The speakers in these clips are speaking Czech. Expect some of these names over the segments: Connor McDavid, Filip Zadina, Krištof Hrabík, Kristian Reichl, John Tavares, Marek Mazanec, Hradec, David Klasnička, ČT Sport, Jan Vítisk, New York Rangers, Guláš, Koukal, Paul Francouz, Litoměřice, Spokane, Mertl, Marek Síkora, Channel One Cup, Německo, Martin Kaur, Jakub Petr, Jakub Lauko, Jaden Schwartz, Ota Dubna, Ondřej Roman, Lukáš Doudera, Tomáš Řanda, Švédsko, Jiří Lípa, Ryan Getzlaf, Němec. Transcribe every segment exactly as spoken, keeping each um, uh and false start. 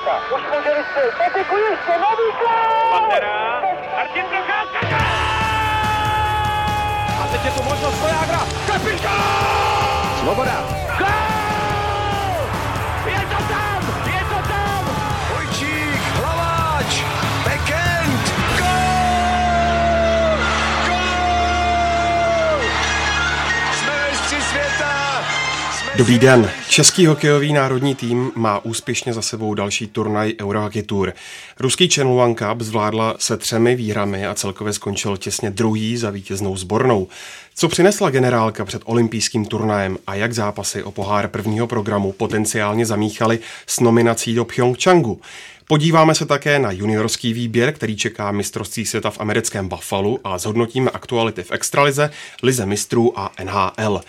Procházka. Už můželi si, Patriku ještě, nový gól! Patera, Martin Procházka, gól! A teď je tu možnost pro Agra, Kapil, gól! Svoboda, gól! Je to tam, je to tam! Vojčík, Hlaváč, Bekend, gól! Gól! Jsme mistři světa! Dobrý den. Český hokejový národní tým má úspěšně za sebou další turnaj Euro Hockey Tour. Ruský Channel One Cup zvládla se třemi výhrami a celkově skončil těsně druhý za vítěznou sbornou. Co přinesla generálka před olympijským turnajem a jak zápasy o pohár prvního programu potenciálně zamíchaly s nominací do Pchjongčchangu? Podíváme se také na juniorský výběr, který čeká mistrovství světa v americkém Buffalu a zhodnotíme aktuality v extralize, lize mistrů a N H L.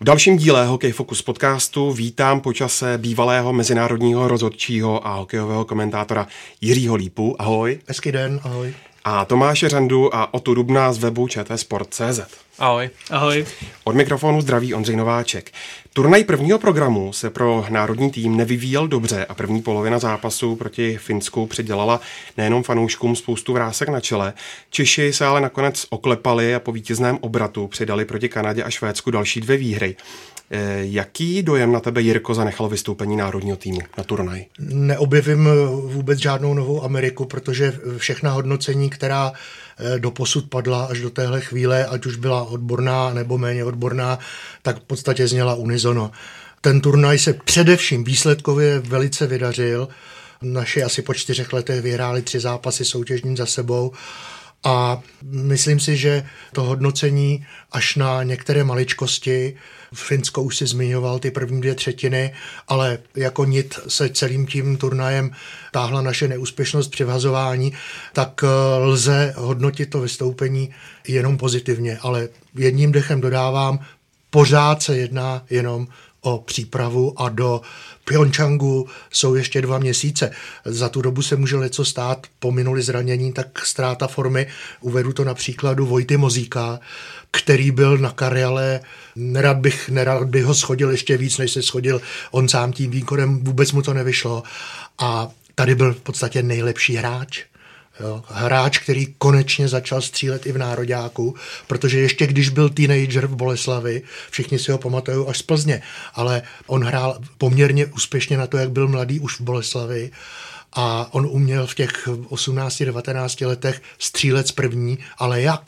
V dalším díle Hokej Focus podcastu vítám po čase bývalého mezinárodního rozhodčího a hokejového komentátora Jiřího Lípu. Ahoj. Hezký den, ahoj. A Tomáše Řandu a Otu Dubna z webu č t sport tečka cé zet. Ahoj. Ahoj. Od mikrofonu zdraví Ondřej Nováček. Turnaj prvního programu se pro národní tým nevyvíjel dobře a první polovina zápasu proti Finsku předělala nejenom fanouškům spoustu vrásek na čele. Češi se ale nakonec oklepali a po vítězném obratu přidali proti Kanadě a Švédsku další dvě výhry. Jaký dojem na tebe, Jirko, zanechalo vystoupení národního týmu na turnaj? Neobjevím vůbec žádnou novou Ameriku, protože všechna hodnocení, která doposud padla až do téhle chvíle, ať už byla odborná nebo méně odborná, tak v podstatě zněla unisono. Ten turnaj se především výsledkově velice vydařil. Naši asi po čtyřech letech vyhráli tři zápasy soutěžní za sebou a myslím si, že to hodnocení až na některé maličkosti, Finsko už si zmiňoval ty první dvě třetiny, ale jako nit se celým tím turnajem táhla naše neúspěšnost při vhazování, tak lze hodnotit to vystoupení jenom pozitivně, ale jedním dechem dodávám, pořád se jedná jenom o přípravu a do Pchjongčchangu jsou ještě dva měsíce. Za tu dobu se může něco stát, pominuli zranění, tak ztráta formy. Uvedu to na příkladu Vojty Mozíka, který byl na kariále, nerad bych, nerad bych ho schodil ještě víc, než se schodil on sám tím výkonem, vůbec mu to nevyšlo. A tady byl v podstatě nejlepší hráč. Jo, hráč, který konečně začal střílet i v nároďáku, protože ještě když byl teenager v Boleslavi, všichni si ho pamatují až z Plzně, ale on hrál poměrně úspěšně na to, jak byl mladý už v Boleslavi a on uměl v těch osmnácti devatenácti letech střílet z první, ale jak?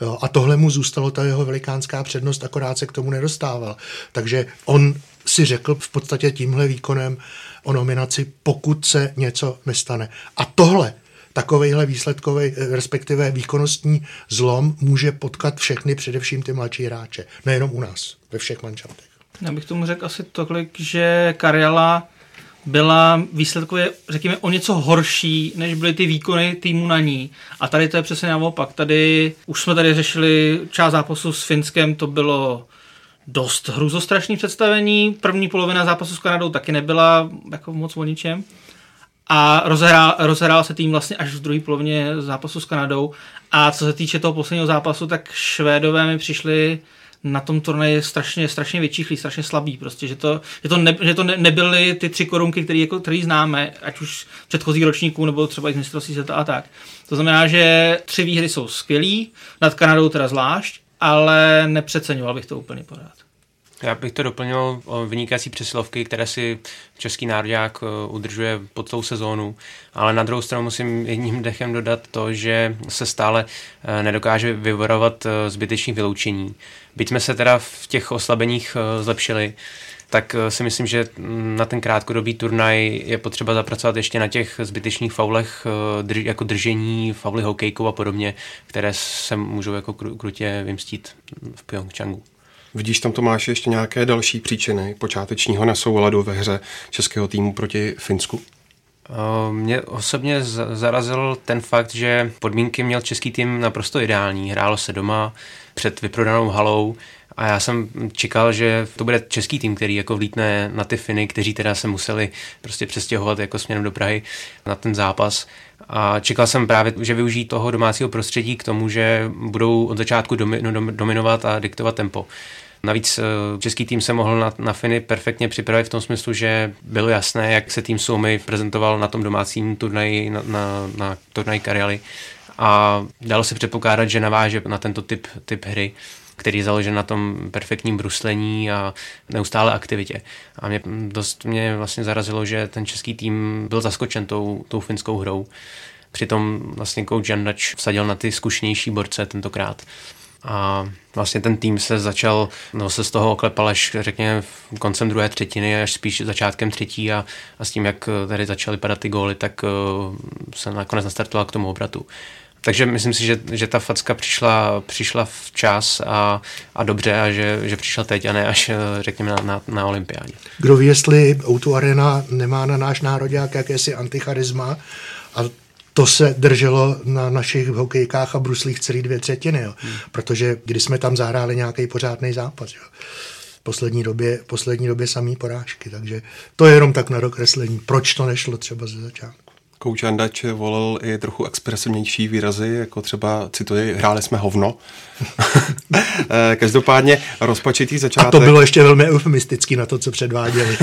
Jo, a tohle mu zůstalo ta jeho velikánská přednost, akorát se k tomu nedostával. Takže on si řekl v podstatě tímhle výkonem o nominaci, pokud se něco nestane. A tohle takovejhle výsledkový, respektive výkonnostní zlom může potkat všechny, především ty mladší hráče. Nejenom u nás, ve všech manšaftech. Já bych tomu řekl asi tolik, že Karjala byla výsledkově, řekněme, o něco horší, než byly ty výkony týmu na ní. A tady to je přesně naopak. Tady už jsme tady řešili část zápasu s Finskem, to bylo dost hrůzostrašné představení. První polovina zápasu s Kanadou taky nebyla jako moc o ničem. A rozehrál, rozehrál se tým vlastně až v druhé polovině zápasu s Kanadou. A co se týče toho posledního zápasu, tak Švédové mi přišli na tom turnaji strašně, strašně vyčichlí, strašně slabí. Prostě, že to, že to, ne, že to ne, nebyly ty tři korunky, které jako, který známe, ať už předchozích ročníků, nebo třeba i z mistrovství světa a tak. To znamená, že tři výhry jsou skvělý, nad Kanadou teda zvlášť, ale nepřeceňoval bych to úplně pořád. Já bych to doplnil o vynikající přesilovky, které si český národák udržuje po celou sezónu, ale na druhou stranu musím jedním dechem dodat to, že se stále nedokáže vyvarovat zbytečných vyloučení. Byť jsme se teda v těch oslabeních zlepšili, tak si myslím, že na ten krátkodobý turnaj je potřeba zapracovat ještě na těch zbytečných faulech, jako držení, fauly hokejkou a podobně, které se můžou jako krutě vymstít v Pchjongčchangu. Vidíš tam, Tomáš, ještě nějaké další příčiny počátečního nesouladu ve hře českého týmu proti Finsku? Mě osobně zarazil ten fakt, že podmínky měl český tým naprosto ideální. Hrálo se doma před vyprodanou halou a já jsem čekal, že to bude český tým, který jako vlítne na ty Finy, kteří teda se museli prostě přestěhovat jako směrem do Prahy na ten zápas. A čekal jsem právě, že využijí toho domácího prostředí k tomu, že budou od začátku domi- dominovat a diktovat tempo. Navíc český tým se mohl na, na Finy perfektně připravit v tom smyslu, že bylo jasné, jak se tým Suomi prezentoval na tom domácím turnaji, na, na, na turnaji Karjaly. A dalo se předpokládat, že naváže na tento typ, typ hry, který je založen na tom perfektním bruslení a neustále aktivitě. A mě dost mě vlastně zarazilo, že ten český tým byl zaskočen tou, tou finskou hrou. Přitom vlastně coach Jandač vsadil na ty zkušenější borce tentokrát. A vlastně ten tým se začal, no se z toho oklepal až řekněme koncem druhé třetiny, až spíš začátkem třetí a, a s tím, jak tady začaly padat ty góly, tak se nakonec nastartoval k tomu obratu. Takže myslím si, že, že ta facka přišla, přišla včas a, a dobře a že, že přišla teď a ne až, řekněme, na, na, na olympiádě. Kdo ví, jestli ó dvě Arena nemá na náš národák jakési anticharisma a to se drželo na našich hokejkách a bruslích celý dvě třetiny, jo. Hmm. Protože když jsme tam zahráli nějaký pořádný zápas, jo. Poslední době, poslední době samý porážky, takže to je jenom tak na dokreslení. Proč to nešlo třeba ze začátku? Kouč Jandač volil i trochu expresivnější výrazy, jako třeba, cituji, hráli jsme hovno. Každopádně rozpačitý začátek... A to bylo ještě velmi eufemistický na to, co předváděli.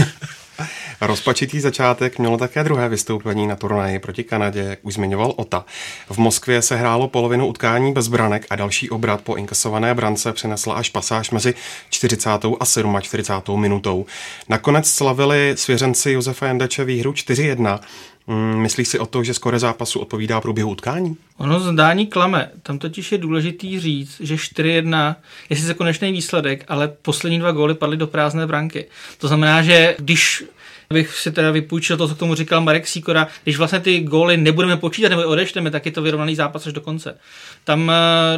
Rozpačitý začátek mělo také druhé vystoupení na turnaji proti Kanadě, jak už zmiňoval Ota. V Moskvě se hrálo polovinu utkání bez branek a další obrat po inkasované brance přinesla až pasáž mezi čtyřicátou a čtyřicátou sedmou minutou. Nakonec slavili svěřenci Josefa Jandače výhru čtyři jedna. Myslíš si o to, že skóre zápasu odpovídá průběhu utkání? Ono zdání klame. Tam totiž je důležitý říct, že čtyři jedna je sice konečný výsledek, ale poslední dva góly padly do prázdné branky. To znamená, že když bych si teda vypůjčil to, co k tomu říkal Marek Síkora, když vlastně ty góly nebudeme počítat nebo odečteme, tak je to vyrovnaný zápas až do konce. Tam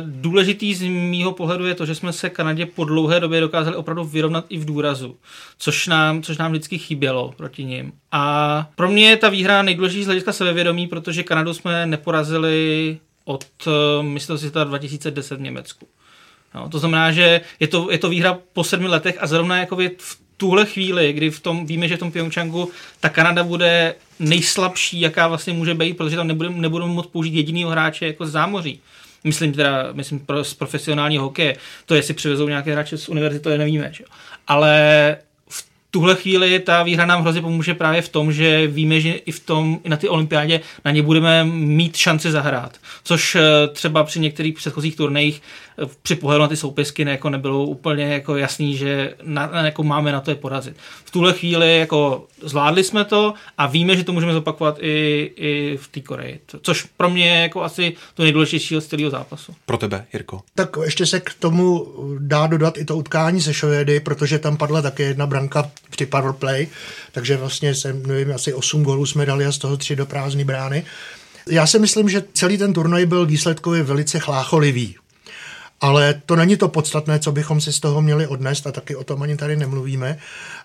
důležitý z mýho pohledu je to, že jsme se Kanadě po dlouhé době dokázali opravdu vyrovnat i v důrazu, což nám, což nám vždycky chybělo proti nim. A pro mě je ta výhra nejdůležitější z hlediska sebevědomí, protože Kanadu jsme neporazili od, myslím si, dva tisíce deset v Německu. No, to znamená, že je to, je to výhra po sedmi letech a zrovna jako v tuhle chvíli, kdy v tom, víme, že v tom Pchjongčchangu ta Kanada bude nejslabší, jaká vlastně může být, protože tam nebudeme nebudem moct použít jedinýho hráče jako z zámoří. Myslím teda, myslím pro, z profesionálního hokeje. To, jestli přivezou nějaké hráče z univerzity, to je nevíme. Že? Ale v tuhle chvíli ta výhra nám hrozně pomůže právě v tom, že víme, že i v tom, i na ty olympiádě na ně budeme mít šanci zahrát. Což třeba při některých předchozích turnajích při pohledu na ty soupisky ne, jako nebylo úplně jako jasný, že na, jako máme na to je porazit. V tuhle chvíli jako zvládli jsme to a víme, že to můžeme zopakovat i, i v té Koreji. Což pro mě je jako asi to nejdůležitější z celého zápasu. Pro tebe, Jirko. Tak ještě se k tomu dá dodat i to utkání se Švédy, protože tam padla také jedna branka při powerplay, takže vlastně jsem, nevím, asi osm gólů jsme dali a z toho tři do prázdné brány. Já si myslím, že celý ten turnaj byl výsledkově velice chlácholivý. Ale to není to podstatné, co bychom si z toho měli odnést a taky o tom ani tady nemluvíme,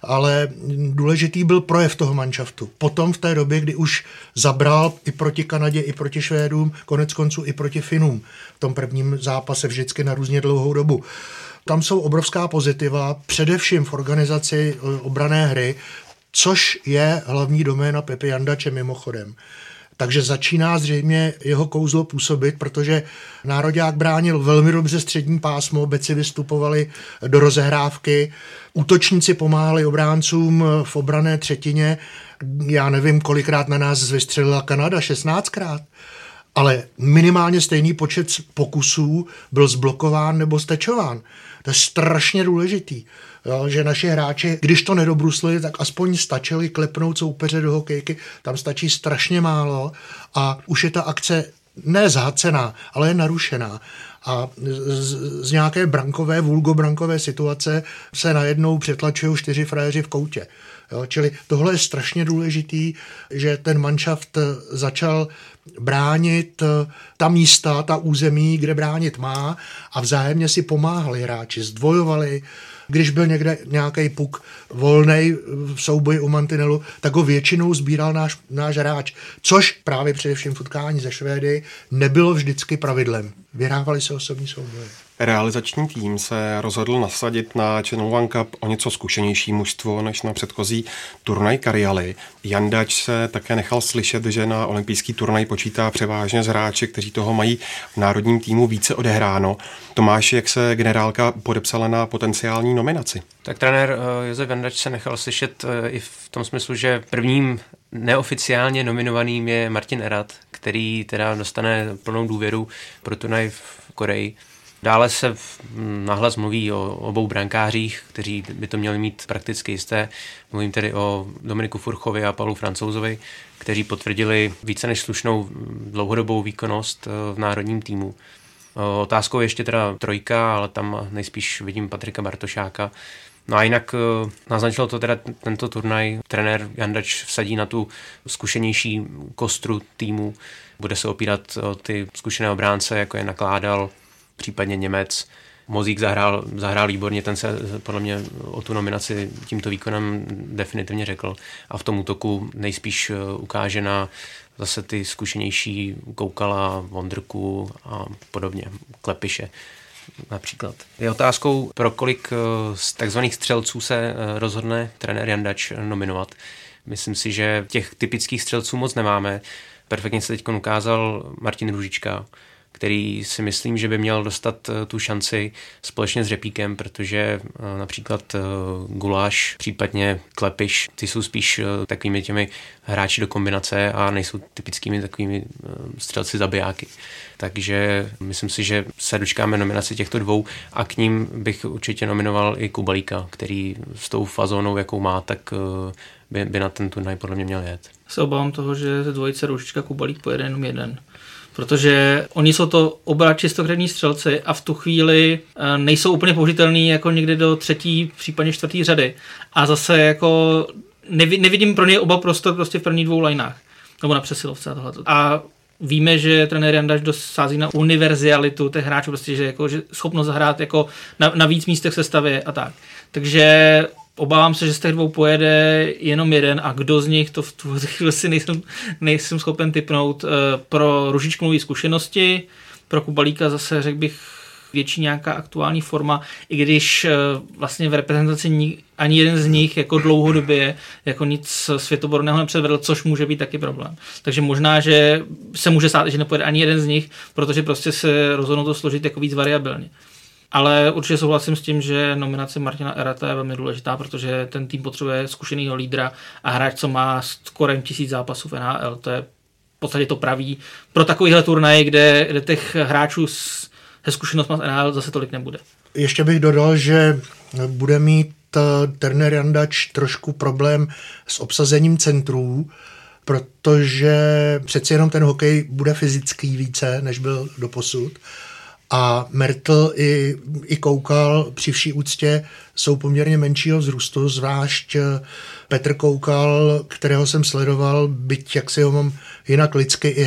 ale důležitý byl projev toho manšaftu. Potom v té době, kdy už zabral i proti Kanadě, i proti Švédům, koneckonců i proti Finům v tom prvním zápase vždycky na různě dlouhou dobu. Tam jsou obrovská pozitiva, především v organizaci obrané hry, což je hlavní doména Pepy Jandače mimochodem. Takže začíná zřejmě jeho kouzlo působit, protože nároďák bránil velmi dobře střední pásmo, beci vystupovali do rozehrávky, útočníci pomáhali obráncům v obranné třetině. Já nevím, kolikrát na nás vystřelila Kanada, šestnáctkrát, ale minimálně stejný počet pokusů byl zblokován nebo stečován. To je strašně důležitý, jo, že naši hráči, když to nedobruslili, tak aspoň stačili klepnout soupeře do hokejky, tam stačí strašně málo a už je ta akce ne zhacená, ale je narušená. A z, z nějaké brankové, vulgobrankové situace se najednou přetlačují čtyři frajeři v koutě. Jo, čili tohle je strašně důležitý, že ten manšaft začal bránit ta místa, ta území, kde bránit má a vzájemně si pomáhali hráči, zdvojovali. Když byl někde nějaký puk volnej v souboji u mantinelu, tak ho většinou sbíral náš, náš hráč, což právě především v utkání ze Švédy nebylo vždycky pravidlem. vyhrávaly se osobní souboje. Realizační tým se rozhodl nasadit na Channel One Cup o něco zkušenější mužstvo než na předchozí turnaj Karjaly. Jandač se také nechal slyšet, že na olympijský turnaj počítá převážně z hráči, kteří toho mají v národním týmu více odehráno. Tomáš, jak se generálka podepsala na potenciální nominaci? Tak trenér Josef Jandač se nechal slyšet i v tom smyslu, že prvním neoficiálně nominovaným je Martin Erad, který teda dostane plnou důvěru pro turnaj v Koreji. Dále se nahlas mluví o obou brankářích, kteří by to měli mít prakticky jisté. Mluvím tedy o Dominiku Furchovi a Paulu Francouzovi, kteří potvrdili více než slušnou dlouhodobou výkonnost v národním týmu. Otázkou je ještě teda trojka, ale tam nejspíš vidím Patrika Bartošáka. No a jinak naznačilo to teda tento turnaj. Trenér Jandač vsadí na tu zkušenější kostru týmu. Bude se opírat o ty zkušené obránce, jako je Nakládal, případně Němec. Mozík zahrál, zahrál výborně, ten se podle mě o tu nominaci tímto výkonem definitivně řekl. A v tom útoku nejspíš ukáže na zase ty zkušenější Koukala, Vondrku a podobně, Klepiše například. Je otázkou, pro kolik z takzvaných střelců se rozhodne trenér Jandač nominovat. Myslím si, že těch typických střelců moc nemáme. Perfektně se teď ukázal Martin Růžička, který si myslím, že by měl dostat tu šanci společně s Řepíkem, protože například Guláš, případně Klepiš, ty jsou spíš takovými těmi hráči do kombinace a nejsou typickými takovými střelci zabijáky. Takže myslím si, že se dočkáme nominaci těchto dvou a k ním bych určitě nominoval i Kubalíka, který s tou fazónou, jakou má, tak by, by na ten turnaj podle mě měl jet. Se obávám toho, že dvojice Růžička Kubalík pojede jenom jeden. Protože oni jsou to oba čistokrevní střelci a v tu chvíli nejsou úplně použitelní jako někdy do třetí, případně čtvrtý řady. A zase jako nevidím pro ně oba prostor prostě v první dvou lineách. Nebo na přesilovce a tohleto. A víme, že trenér Jandač dosází na univerzialitu těch hráčů, prostě, že, jako, že schopnost zahrát jako na, na víc místech sestavy a tak. Takže obávám se, že z těch dvou pojede jenom jeden a kdo z nich, to v tu chvíli si nejsem, nejsem schopen typnout. Pro Růžičku mluví zkušenosti, pro Kubalíka zase řekl bych větší nějaká aktuální forma, i když vlastně v reprezentaci ani jeden z nich jako dlouhodobě jako nic světoborného nepředvedl, což může být taky problém. Takže možná, že se může stát, že nepojede ani jeden z nich, protože prostě se rozhodnou to složit jako víc variabilně. Ale určitě souhlasím s tím, že nominace Martina Erata je velmi důležitá, protože ten tým potřebuje zkušenýho lídra a hráč, co má skoro tisíc zápasů v N H L, to je v podstatě to pravý. Pro takovýhle turnaj, kde, kde těch hráčů s zkušenostmi z N H L zase tolik nebude. Ještě bych dodal, že bude mít trenér Jandač trošku problém s obsazením centrů, protože přeci jenom ten hokej bude fyzický více, než byl doposud. A Mertl i, i Koukal při vší úctě jsou poměrně menšího vzrůstu, zvlášť Petr Koukal, kterého jsem sledoval, byť jak si ho mám jinak lidsky i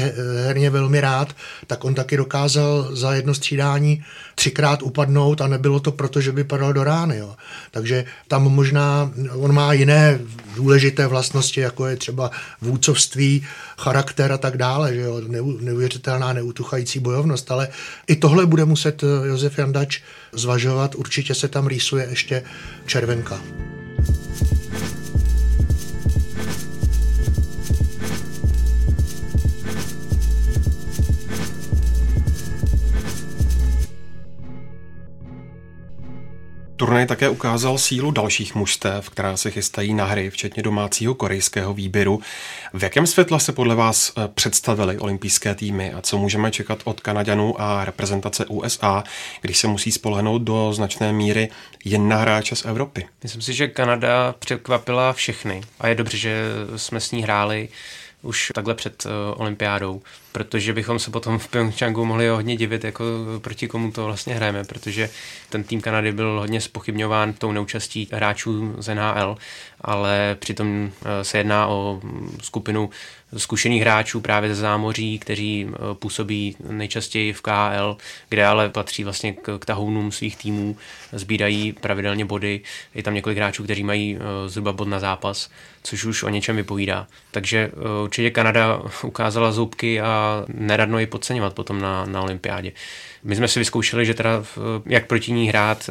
herně velmi rád, tak on taky dokázal za jedno střídání třikrát upadnout a nebylo to proto, že by padal do rány. Jo. Takže tam možná on má jiné důležité vlastnosti, jako je třeba vůdcovství, charakter a tak dále, že jo, neuvěřitelná neutuchající bojovnost, ale i tohle bude muset Josef Jandač zvažovat, určitě se tam rýsuje ještě červenka. Turnaj také ukázal sílu dalších mužstev, která se chystají na hry, včetně domácího korejského výběru. V jakém světle se podle vás představily olympijské týmy a co můžeme čekat od Kanaďanů a reprezentace U S A, když se musí spolehnout do značné míry jen na hráče z Evropy? Myslím si, že Kanada překvapila všechny a je dobře, že jsme s ní hráli už takhle před uh, olympiádou, protože bychom se potom v Pchjongčchangu mohli hodně divit, jako proti komu to vlastně hrajeme, protože ten tým Kanady byl hodně zpochybňován tou neúčastí hráčů z N H L, ale přitom uh, se jedná o skupinu zkušených hráčů právě ze zámoří, kteří uh, působí nejčastěji v K H L, kde ale patří vlastně k, k tahounům svých týmů, sbírají pravidelně body. Je tam několik hráčů, kteří mají uh, zhruba bod na zápas, což už o něčem vypovídá. Takže uh, určitě Kanada ukázala zoubky a a neradno ji podceňovat potom na, na olympiádě. My jsme si vyzkoušeli, že teda jak proti ní hrát,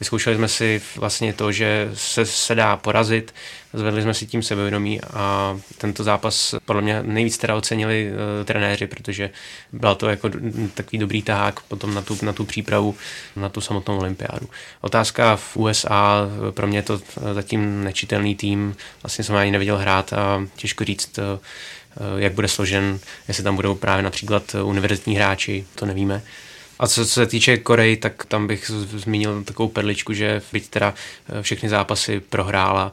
vyzkoušeli jsme si vlastně to, že se, se dá porazit, zvedli jsme si tím sebevědomí a tento zápas podle mě nejvíc teda ocenili trenéři, protože byl to jako takový dobrý tahák potom na tu, na tu přípravu, na tu samotnou olympiádu. Otázka v U S A, pro mě to zatím nečitelný tým, vlastně jsem ani neviděl hrát a těžko říct, jak bude složen, jestli tam budou právě například univerzitní hráči, to nevíme. A co se týče Koreji, tak tam bych zmínil takovou perličku, že byť teda všechny zápasy prohrála,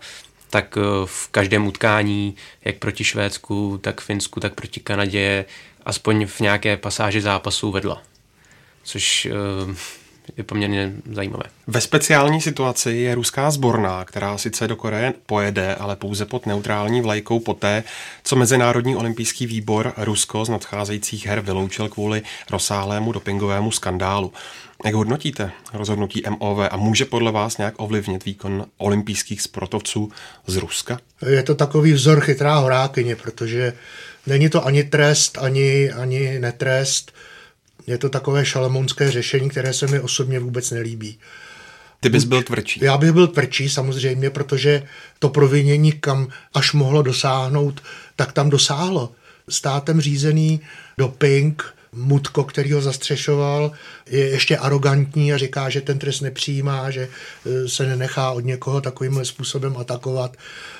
tak v každém utkání, jak proti Švédsku, tak Finsku, tak proti Kanadě, aspoň v nějaké pasáži zápasů vedla, což je poměrně zajímavé. Ve speciální situaci je ruská sborná, která sice do Koreje pojede, ale pouze pod neutrální vlajkou poté, co Mezinárodní olympijský výbor Rusko z nadcházejících her vyloučil kvůli rozsáhlému dopingovému skandálu. Jak hodnotíte rozhodnutí M O V a může podle vás nějak ovlivnit výkon olympijských sportovců z Ruska? Je to takový vzor chytrá horákyně, protože není to ani trest, ani, ani netrest. Je to takové šalamounské řešení, které se mi osobně vůbec nelíbí. Ty bys byl tvrdší. Já bych byl tvrdší samozřejmě, protože to provinění, kam až mohlo dosáhnout, tak tam dosáhlo. Státem řízený doping, Mutko, který ho zastřešoval, je ještě arogantní a říká, že ten trest nepřijímá, že se nenechá od někoho takovýmhle způsobem atakovat.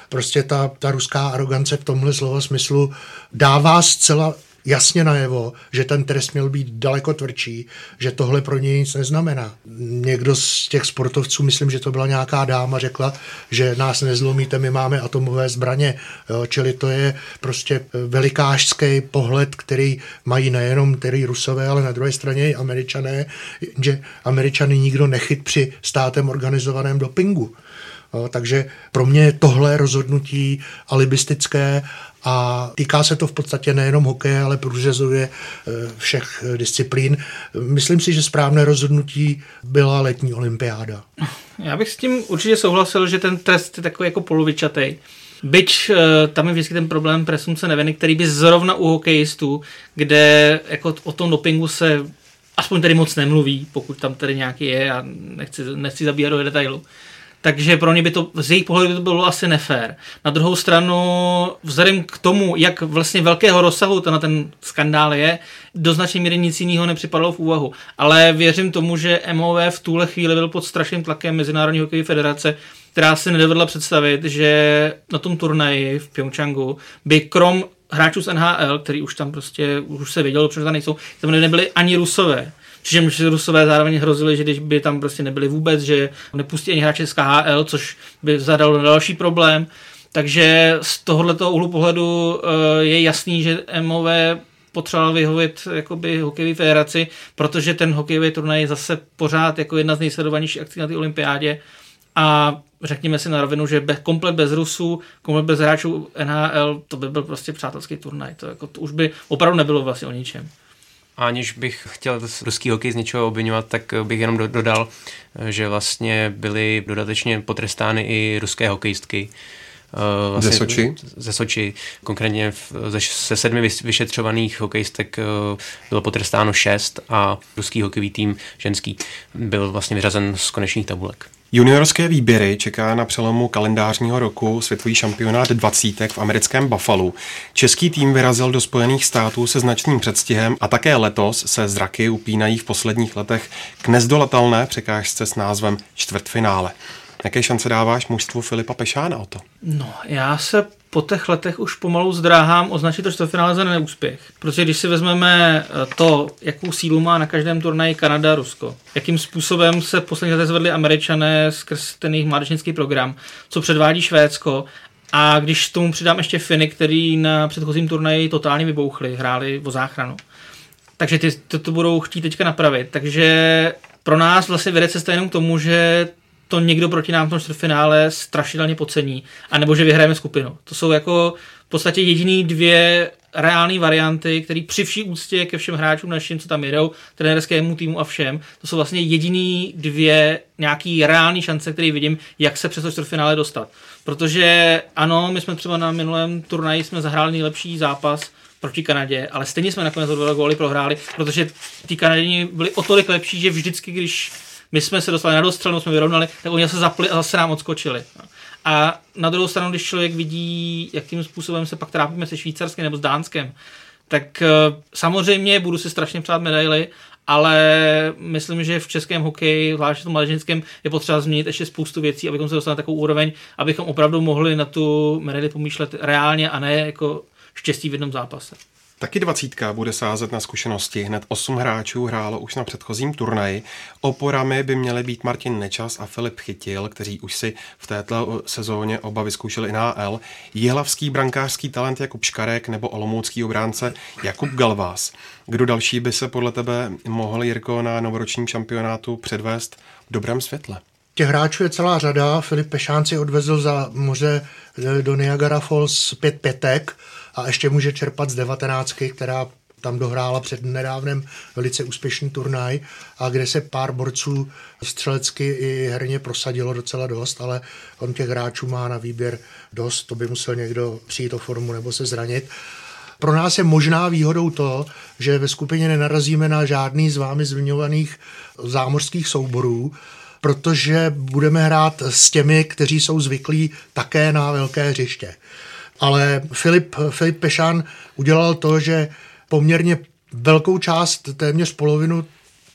Prostě ta, ta ruská arogance v tomhle slova smyslu dává zcela jasně najevo, že ten trest měl být daleko tvrdší, že tohle pro něj nic neznamená. Někdo z těch sportovců, myslím, že to byla nějaká dáma, řekla, že nás nezlomíte, my máme atomové zbraně. Jo, čili to je prostě velikářský pohled, který mají nejenom tedy Rusové, ale na druhé straně i Američané, že Američany nikdo nechyt při státem organizovaném dopingu. Jo, takže pro mě je tohle rozhodnutí alibistické a týká se to v podstatě nejenom hokeje, ale průřezově všech disciplín. Myslím si, že správné rozhodnutí byla letní olympiáda. Já bych s tím určitě souhlasil, že ten trest je takový jako polovičatej. Byť tam je vždycky ten problém presumce neviny, který by zrovna u hokejistů, kde jako o tom dopingu se aspoň tady moc nemluví, pokud tam tady nějaký je, a nechci, nechci zabíhat do detailu. Takže pro ně by to, z jejich pohledu by to bylo asi nefér. Na druhou stranu, vzhledem k tomu, jak vlastně velkého rozsahu to na ten skandál je, do značné míry nic jiného nepřipadlo v úvahu. Ale věřím tomu, že M O V v tuhle chvíli byl pod strašným tlakem Mezinárodní hokejové federace, která si nedovedla představit, že na tom turnaji v Pchjongčchangu by krom hráčů z N H L, který už tam prostě, už se vědělo, protože tam nejsou, tam nebyli ani Rusové. Přičemž Rusové zároveň hrozili, že když by tam prostě nebyli vůbec, že nepustí ani hráče z K H L, což by zadalo další problém. Takže z tohoto úhlu pohledu je jasný, že M O V potřeboval vyhovět jakoby hokejové federaci, protože ten hokejový turnaj je zase pořád jako jedna z nejsledovanějších akcí na té olympiádě. A řekněme si na rovinu, že be, komplet bez Rusů, komplet bez hráčů N H L, to by byl prostě přátelský turnaj. To, jako, to už by opravdu nebylo vlastně o ničem. Aniž bych chtěl ruský hokej z něčeho obviňovat, tak bych jenom dodal, že vlastně byly dodatečně potrestány i ruské hokejistky. Vlastně ze Soči? Ze Soči. Konkrétně ze sedmi vyšetřovaných hokejistek bylo potrestáno šest a ruský hokejový tým ženský byl vlastně vyřazen z konečných tabulek. Juniorské výběry čeká na přelomu kalendářního roku světový šampionát dvacítek v americkém Buffalu. Český tým vyrazil do Spojených států se značným předstihem a také letos se zraky upínají v posledních letech k nezdolatelné překážce s názvem čtvrtfinále. Jaké šance dáváš mužstvu Filipa Pešána o to? No, já se po těch letech už pomalu zdráhám označit to čtvrtfinále za neúspěch. Protože když si vezmeme to, jakou sílu má na každém turnaji Kanada a Rusko, jakým způsobem se v posledních letech zvedli Američané skrz ten jejich mládežnický program, co předvádí Švédsko, a když tomu přidám ještě Finy, který na předchozím turnaji totálně vybouchli, hráli o záchranu. Takže ty to budou chtít teďka napravit. Takže pro nás vlastně vede cesta jenom k tomu, že to někdo proti nám v tom čtvrtfinále strašidelně podcení, anebo že vyhrajeme skupinu. To jsou jako podstatě jediný dvě reální varianty, které při vší úctě ke všem hráčům našim, co tam jedou, trenérskému týmu a všem, to jsou vlastně jediný dvě nějaký reální šance, které vidím, jak se přes to čtvrtfinále dostat. Protože ano, my jsme třeba na minulém turnaji jsme zahráli nejlepší zápas proti Kanadě, ale stejně jsme nakonec o dva góly prohráli, protože ty Kanaděni byli o tolik lepší, že vždycky, když my jsme se dostali na dostřelnou, jsme vyrovnali, tak oni se zapli a zase nám odskočili. A na druhou stranu, když člověk vidí, jakým způsobem se pak trápíme se Švýcarskem nebo s Dánskem, tak samozřejmě budu si strašně přát medaily, ale myslím, že v českém hokeji, zvláště v tom mládežnickém, je potřeba změnit ještě spoustu věcí, abychom se dostali na takovou úroveň, abychom opravdu mohli na tu medaili pomýšlet reálně a ne jako štěstí v jednom zápase. Taky dvacítka bude sázet na zkušenosti. Hned osm hráčů hrálo už na předchozím turnaji. Oporami by měly být Martin Nečas a Filip Chytil, kteří už si v této sezóně oba vyzkoušeli i na á el. Jihlavský brankářský talent Jakub Škarek nebo olomoucký obránce Jakub Galvás. Kdo další by se podle tebe mohl, Jirko, na novoročním šampionátu předvést v dobrém světle? Těch hráčů je celá řada. Filip Pešán si odvezl za moře do Niagara Falls pět pětek a ještě může čerpat z devatenáctky, která tam dohrála před nedávnem velice úspěšný turnaj a kde se pár borců střelecky i herně prosadilo docela dost, ale on těch hráčů má na výběr dost, to by musel někdo přijít o formu nebo se zranit. Pro nás je možná výhodou to, že ve skupině nenarazíme na žádný z vámi zmiňovaných zámořských souborů, protože budeme hrát s těmi, kteří jsou zvyklí také na velké hřiště. Ale Filip, Filip Pešán udělal to, že poměrně velkou část, téměř polovinu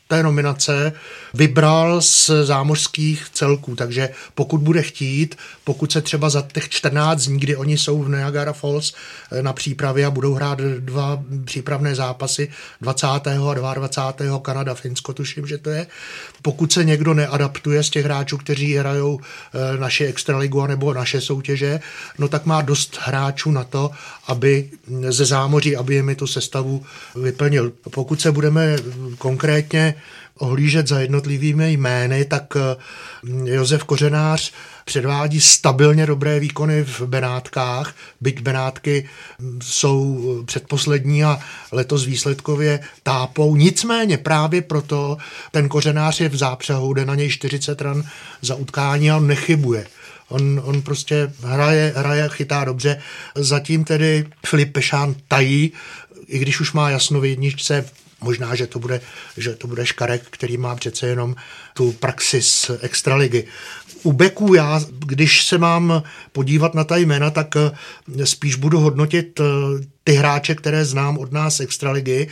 té nominace vybral z zámořských celků. Takže pokud bude chtít, pokud se třeba za těch čtrnáct dní, kdy oni jsou v Niagara Falls na přípravě a budou hrát dva přípravné zápasy, dvacátého a dvacátého druhého Kanada, Finsko, tuším, že to je. Pokud se někdo neadaptuje z těch hráčů, kteří hrajou naše extraligu nebo naše soutěže, no tak má dost hráčů na to, aby ze zámoří, aby jimi tu sestavu vyplnil. Pokud se budeme konkrétně ohlížet za jednotlivými jmény, tak Josef Kořenář předvádí stabilně dobré výkony v Benátkách, byť Benátky jsou předposlední a letos výsledkově tápou. Nicméně právě proto ten Kořenář je v zápřehu, jde na něj čtyřicet ran za utkání a on nechybuje. On, on prostě hraje, hraje, chytá dobře. Zatím tedy Filip Pešán tají, i když už má jasno v jedničce, možná, že to bude, že to bude Škarek, který má přece jenom tu praxi z extraligy. U beků já, když se mám podívat na ta jména, tak spíš budu hodnotit ty hráče, které znám od nás extraligy.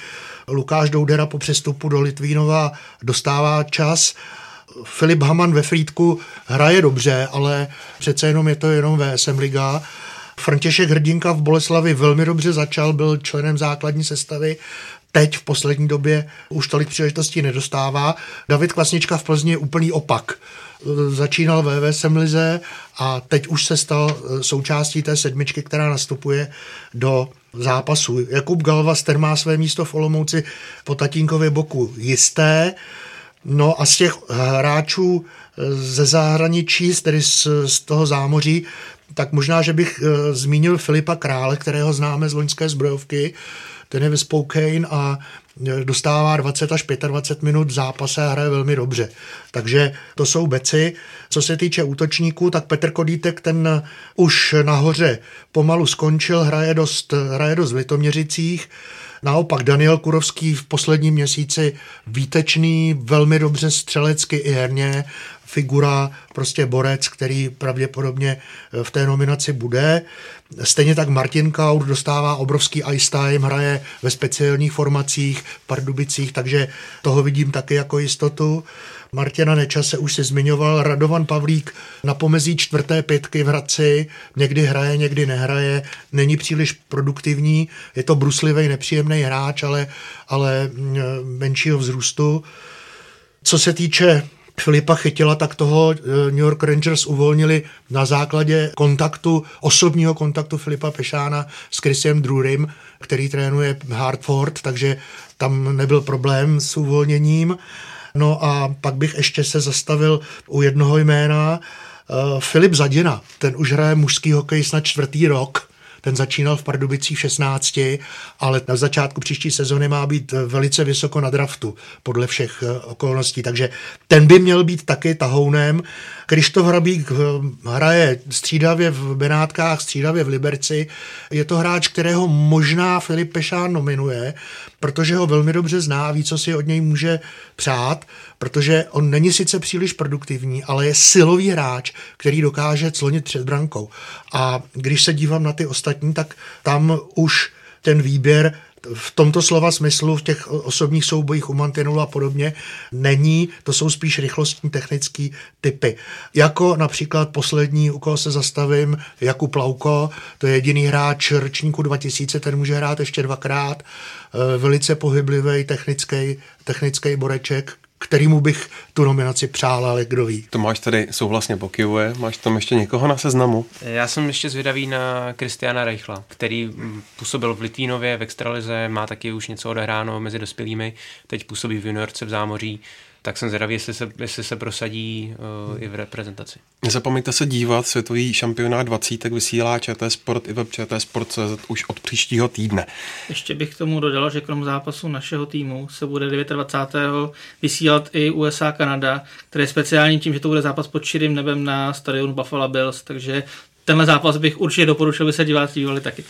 Lukáš Doudera po přestupu do Litvínova dostává čas. Filip Haman ve Frýdku hraje dobře, ale přece jenom je to jenom vé es em liga. František Hrdinka v Boleslavi velmi dobře začal, byl členem základní sestavy. Teď v poslední době už tolik příležitostí nedostává. David Klasnička v Plzni je úplný opak. Začínal ve vé es em lize a teď už se stal součástí té sedmičky, která nastupuje do zápasu. Jakub Galvás, ten má své místo v Olomouci po tatínkově boku jisté. No a z těch hráčů ze zahraničí, tedy z, z toho zámoří, tak možná, že bych zmínil Filipa Krále, kterého známe z loňské zbrojovky. Ten je ve Spokane a dostává dvacet až dvacet pět minut v zápase a hraje velmi dobře. Takže to jsou beci. Co se týče útočníků, tak Petr Kodítek, ten už nahoře pomalu skončil, hraje dost, hraje dost v Litoměřicích. Naopak Daniel Kurovský v posledním měsíci výtečný, velmi dobře střelecky i herně, figura, prostě borec, který pravděpodobně v té nominaci bude. Stejně tak Martin Kaur dostává obrovský ice time, hraje ve speciálních formacích, Pardubicích, takže toho vidím taky jako jistotu. Martina Nečase už si zmiňoval, Radovan Pavlík na pomezí čtvrté pětky v Hradci, někdy hraje, někdy nehraje, není příliš produktivní, je to bruslivý, nepříjemný hráč, ale, ale menšího vzrůstu. Co se týče Filipa Chytila, tak toho New York Rangers uvolnili na základě kontaktu, osobního kontaktu Filipa Pešána s Chrisem Drurym, který trénuje Hartford, takže tam nebyl problém s uvolněním. No a pak bych ještě se zastavil u jednoho jména, Filip Zadina, ten už hraje mužský hokej snad čtvrtý rok. ten začínal v Pardubicích v šestnácti, ale na začátku příští sezony má být velice vysoko na draftu podle všech okolností, takže ten by měl být taky tahounem. Krištof Hrabík hraje střídavě v Benátkách, střídavě v Liberci. Je to hráč, kterého možná Filip Pešán nominuje, protože ho velmi dobře zná a ví, co si od něj může přát, protože on není sice příliš produktivní, ale je silový hráč, který dokáže clonit před brankou. A když se dívám na ty ostatní, tak tam už ten výběr v tomto slova smyslu v těch osobních soubojích u mantinulu a podobně není, to jsou spíš rychlostní technické typy. Jako například poslední, u koho se zastavím, Jakub Lauko, to je jediný hráč ročníku dva tisíce, ten může hrát ještě dvakrát, velice pohyblivý technický, technický boreček, kterýmu bych tu nominaci přál, ale kdo ví. Tomáš tady souhlasně pokyvuje, máš tam ještě někoho na seznamu? Já jsem ještě zvědavý na Kristiana Reichla, který působil v Litvínově, v extralize, má taky už něco odehráno mezi dospělými, teď působí v juniorce v Zámoří, tak jsem zvědavý, jestli se, jestli se prosadí uh, i v reprezentaci. Nezapomeňte se dívat, světový šampionát dvacet tak vysílá ČT Sport i web ČT Sport tečka cé zet už od příštího týdne. Ještě bych k tomu dodal, že krom zápasu našeho týmu se bude dvacátého devátého vysílat i U S A Kanada, který je speciální tím, že to bude zápas pod širým nebem na stadionu Buffalo Bills, takže tenhle zápas bych určitě doporučil, by se diváci dívali taky.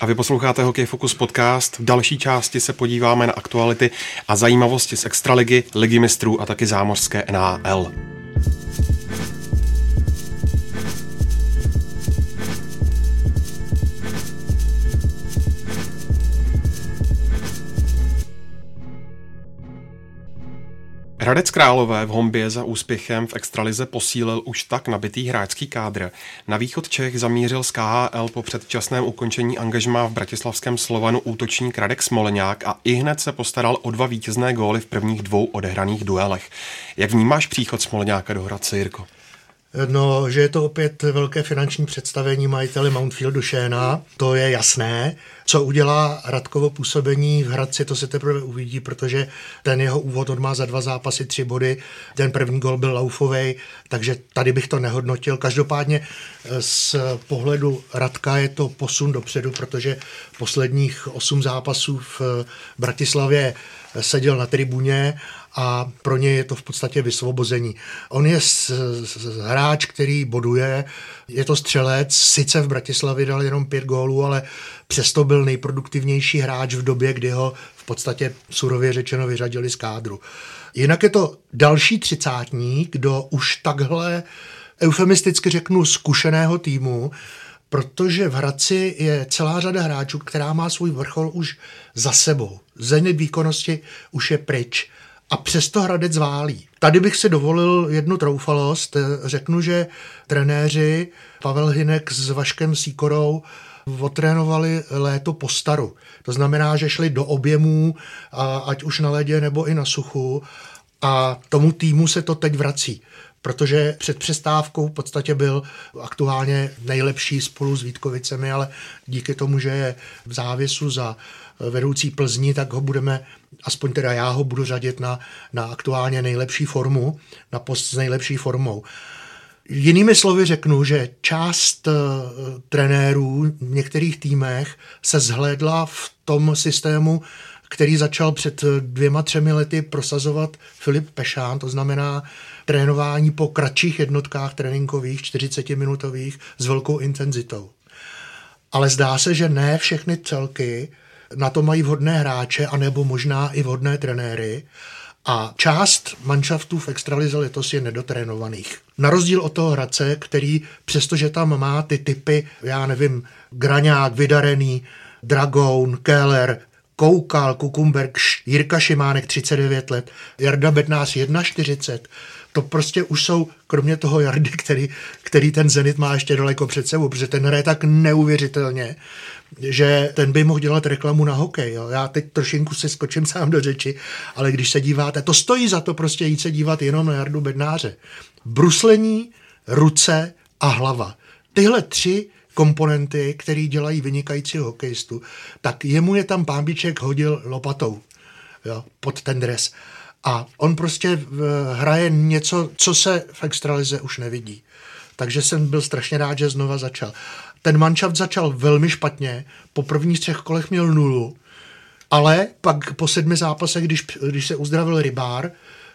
A vy posloucháte Hokej Focus podcast. V další části se podíváme na aktuality a zajímavosti z extraligy, ligy mistrů a taky zámořské N H L. Hradec Králové v Hombě za úspěchem v extralize posílil už tak nabitý hráčský kádr. Na východ Čech zamířil z K H L po předčasném ukončení angažmá v bratislavském Slovanu útočník Radek Smoleňák a ihned se postaral o dva vítězné góly v prvních dvou odehraných duelech. Jak vnímáš příchod Smoleňáka do Hradce, Jirko? No, že je to opět velké finanční představení majitele Mountfieldu Šéna, to je jasné. Co udělá Radkovo působení v Hradci, to se teprve uvidí, protože ten jeho úvod, on má za dva zápasy tři body, ten první gol byl laufovej, takže tady bych to nehodnotil. Každopádně z pohledu Radka je to posun dopředu, protože posledních osm zápasů v Bratislavě seděl na tribuně a pro něj je to v podstatě vysvobození. On je s, s, hráč, který boduje, je to střelec, sice v Bratislavě dal jenom pět gólů, ale přesto byl nejproduktivnější hráč v době, kdy ho v podstatě surově řečeno vyřadili z kádru. Jinak je to další třicátník, kdo už takhle, eufemisticky řeknu, zkušeného týmu, protože v Hradci je celá řada hráčů, která má svůj vrchol už za sebou. Země výkonnosti už je pryč. A přesto Hradec válí. Tady bych si dovolil jednu troufalost. Řeknu, že trenéři Pavel Hinek s Vaškem Síkorou otrénovali léto po staru. To znamená, že šli do objemů, a ať už na ledě nebo i na suchu. A tomu týmu se to teď vrací, protože před přestávkou v podstatě byl aktuálně nejlepší spolu s Vítkovicemi, ale díky tomu, že je v závěsu za vedoucí Plzni, tak ho budeme, aspoň teda já ho budu řadit na, na aktuálně nejlepší formu, na post s nejlepší formou. Jinými slovy řeknu, že část uh, trenérů v některých týmech se zhlédla v tom systému, který začal před dvěma, třemi lety prosazovat Filip Pešán, to znamená trénování po kratších jednotkách tréninkových, čtyřicetiminutových, s velkou intenzitou. Ale zdá se, že ne všechny celky na to mají vhodné hráče, anebo možná i vhodné trenéry. A část manšaftů v extralize letos je nedotrénovaných. Na rozdíl od toho Hradce, který přestože tam má ty typy, já nevím, Graňák, Vydarený, Dragoun, Keller, Koukal, Kukumberg, Jirka Šimánek, třicet devět let, Jarda Bednář, čtyřicet jedna, to prostě už jsou, kromě toho Jardy, který, který ten Zenit má ještě daleko před sebou, protože ten hraje tak neuvěřitelně, že ten by mohl dělat reklamu na hokej. Jo. Já teď trošinku si skočím sám do řeči, ale když se díváte, to stojí za to prostě jít se dívat jenom na Jardu Bednáře. Bruslení, ruce a hlava. Tyhle tři komponenty, který dělají vynikajícího hokejistu, tak jemu je tam Pámbíček hodil lopatou, jo, pod ten dres. A on prostě hraje něco, co se v extralize už nevidí. Takže jsem byl strašně rád, že znova začal. Ten manšaft začal velmi špatně, po prvních třech kolech měl nulu, ale pak po sedmi zápasech, když, když se uzdravil Rybár,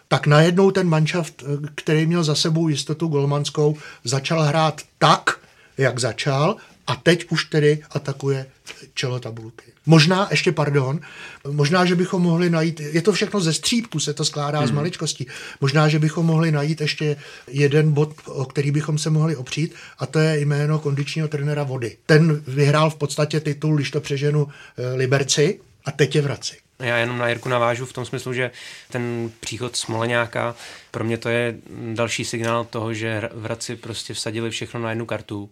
tak najednou ten manšaft, který měl za sebou jistotu golmanskou, začal hrát tak, jak začal, a teď už tedy atakuje čelo tabulky. Možná, ještě pardon, možná, že bychom mohli najít, je to všechno ze střípku, se to skládá hmm. z maličkostí, možná, že bychom mohli najít ještě jeden bod, o který bychom se mohli opřít, a to je jméno kondičního trenéra Vody. Ten vyhrál v podstatě titul, když to přeženu, Liberci, a teď je v Hradci. Já jenom na Jirku navážu v tom smyslu, že ten příchod Smoleňáka, pro mě to je další signál toho, že v Hradci prostě vsadili všechno na jednu kartu.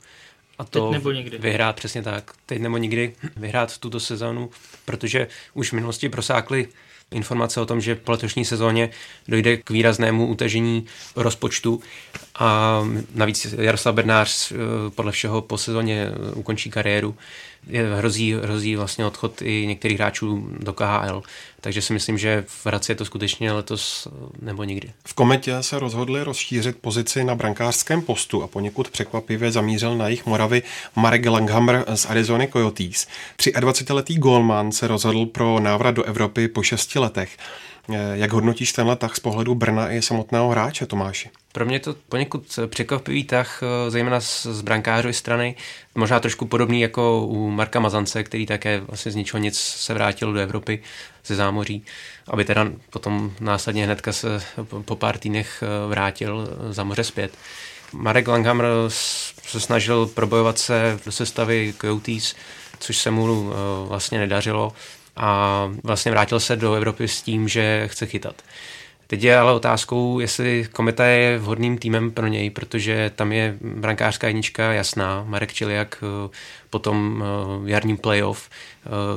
A to vyhrát, přesně tak, teď nebo nikdy, vyhrát tuto sezónu, protože už v minulosti prosákly informace o tom, že po letošní sezóně dojde k výraznému utažení rozpočtu a navíc Jaroslav Bednář podle všeho po sezóně ukončí kariéru. Hrozí, hrozí vlastně odchod i některých hráčů do K H L. Takže si myslím, že v Hradci je to skutečně letos nebo nikdy. V Kometě se rozhodli rozšířit pozici na brankářském postu a poněkud překvapivě zamířil na jih Moravy Marek Langhammer z Arizony Coyotes. dvacetitříletý gólman se rozhodl pro návrat do Evropy po šesti letech. Jak hodnotíš tenhle tah z pohledu Brna i samotného hráče, Tomáši? Pro mě to poněkud překvapivý tah, zejména z, z brankářovy strany, možná trošku podobný jako u Marka Mazance, který také vlastně z ničeho nic se vrátil do Evropy ze zámoří, aby teda potom následně hnedka se po pár týdnech vrátil za moře zpět. Marek Langhammer se snažil probojovat se do sestavy Coyotes, což se mu vlastně nedařilo, a vlastně vrátil se do Evropy s tím, že chce chytat. Teď je ale otázkou, jestli Kometa je vhodným týmem pro něj, protože tam je brankářská jednička jasná. Marek Čiliak po tom jarním playoff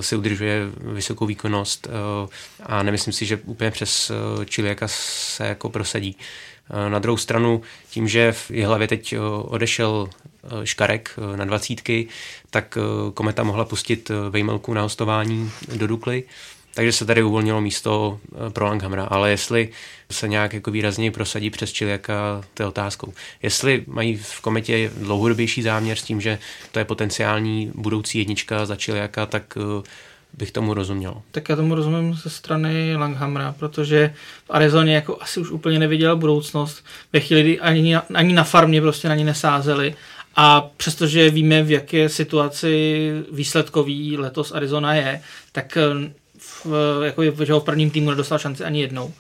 si udržuje vysokou výkonnost a nemyslím si, že úplně přes Čiliaka se jako prosadí. Na druhou stranu, tím, že v Jihlavě teď odešel Škarek na dvacítky, tak Kometa mohla pustit Vejmelku na hostování do Dukly, takže se tady uvolnilo místo pro Langhamra, ale jestli se nějak jako výrazně prosadí přes Čiliaka, to je otázkou. Jestli mají v Kometě dlouhodobější záměr s tím, že to je potenciální budoucí jednička za Čiliaka, tak bych tomu rozuměl. Tak já tomu rozumím ze strany Langhamra, protože v Arizoně jako asi už úplně neviděl budoucnost. Ve chvíli, kdy ani, ani na farmě prostě na ní nesázeli. A přestože víme, v jaké situaci výsledkový letos Arizona je, tak v, jako, že ho v prvním týmu nedostal šanci ani jednou.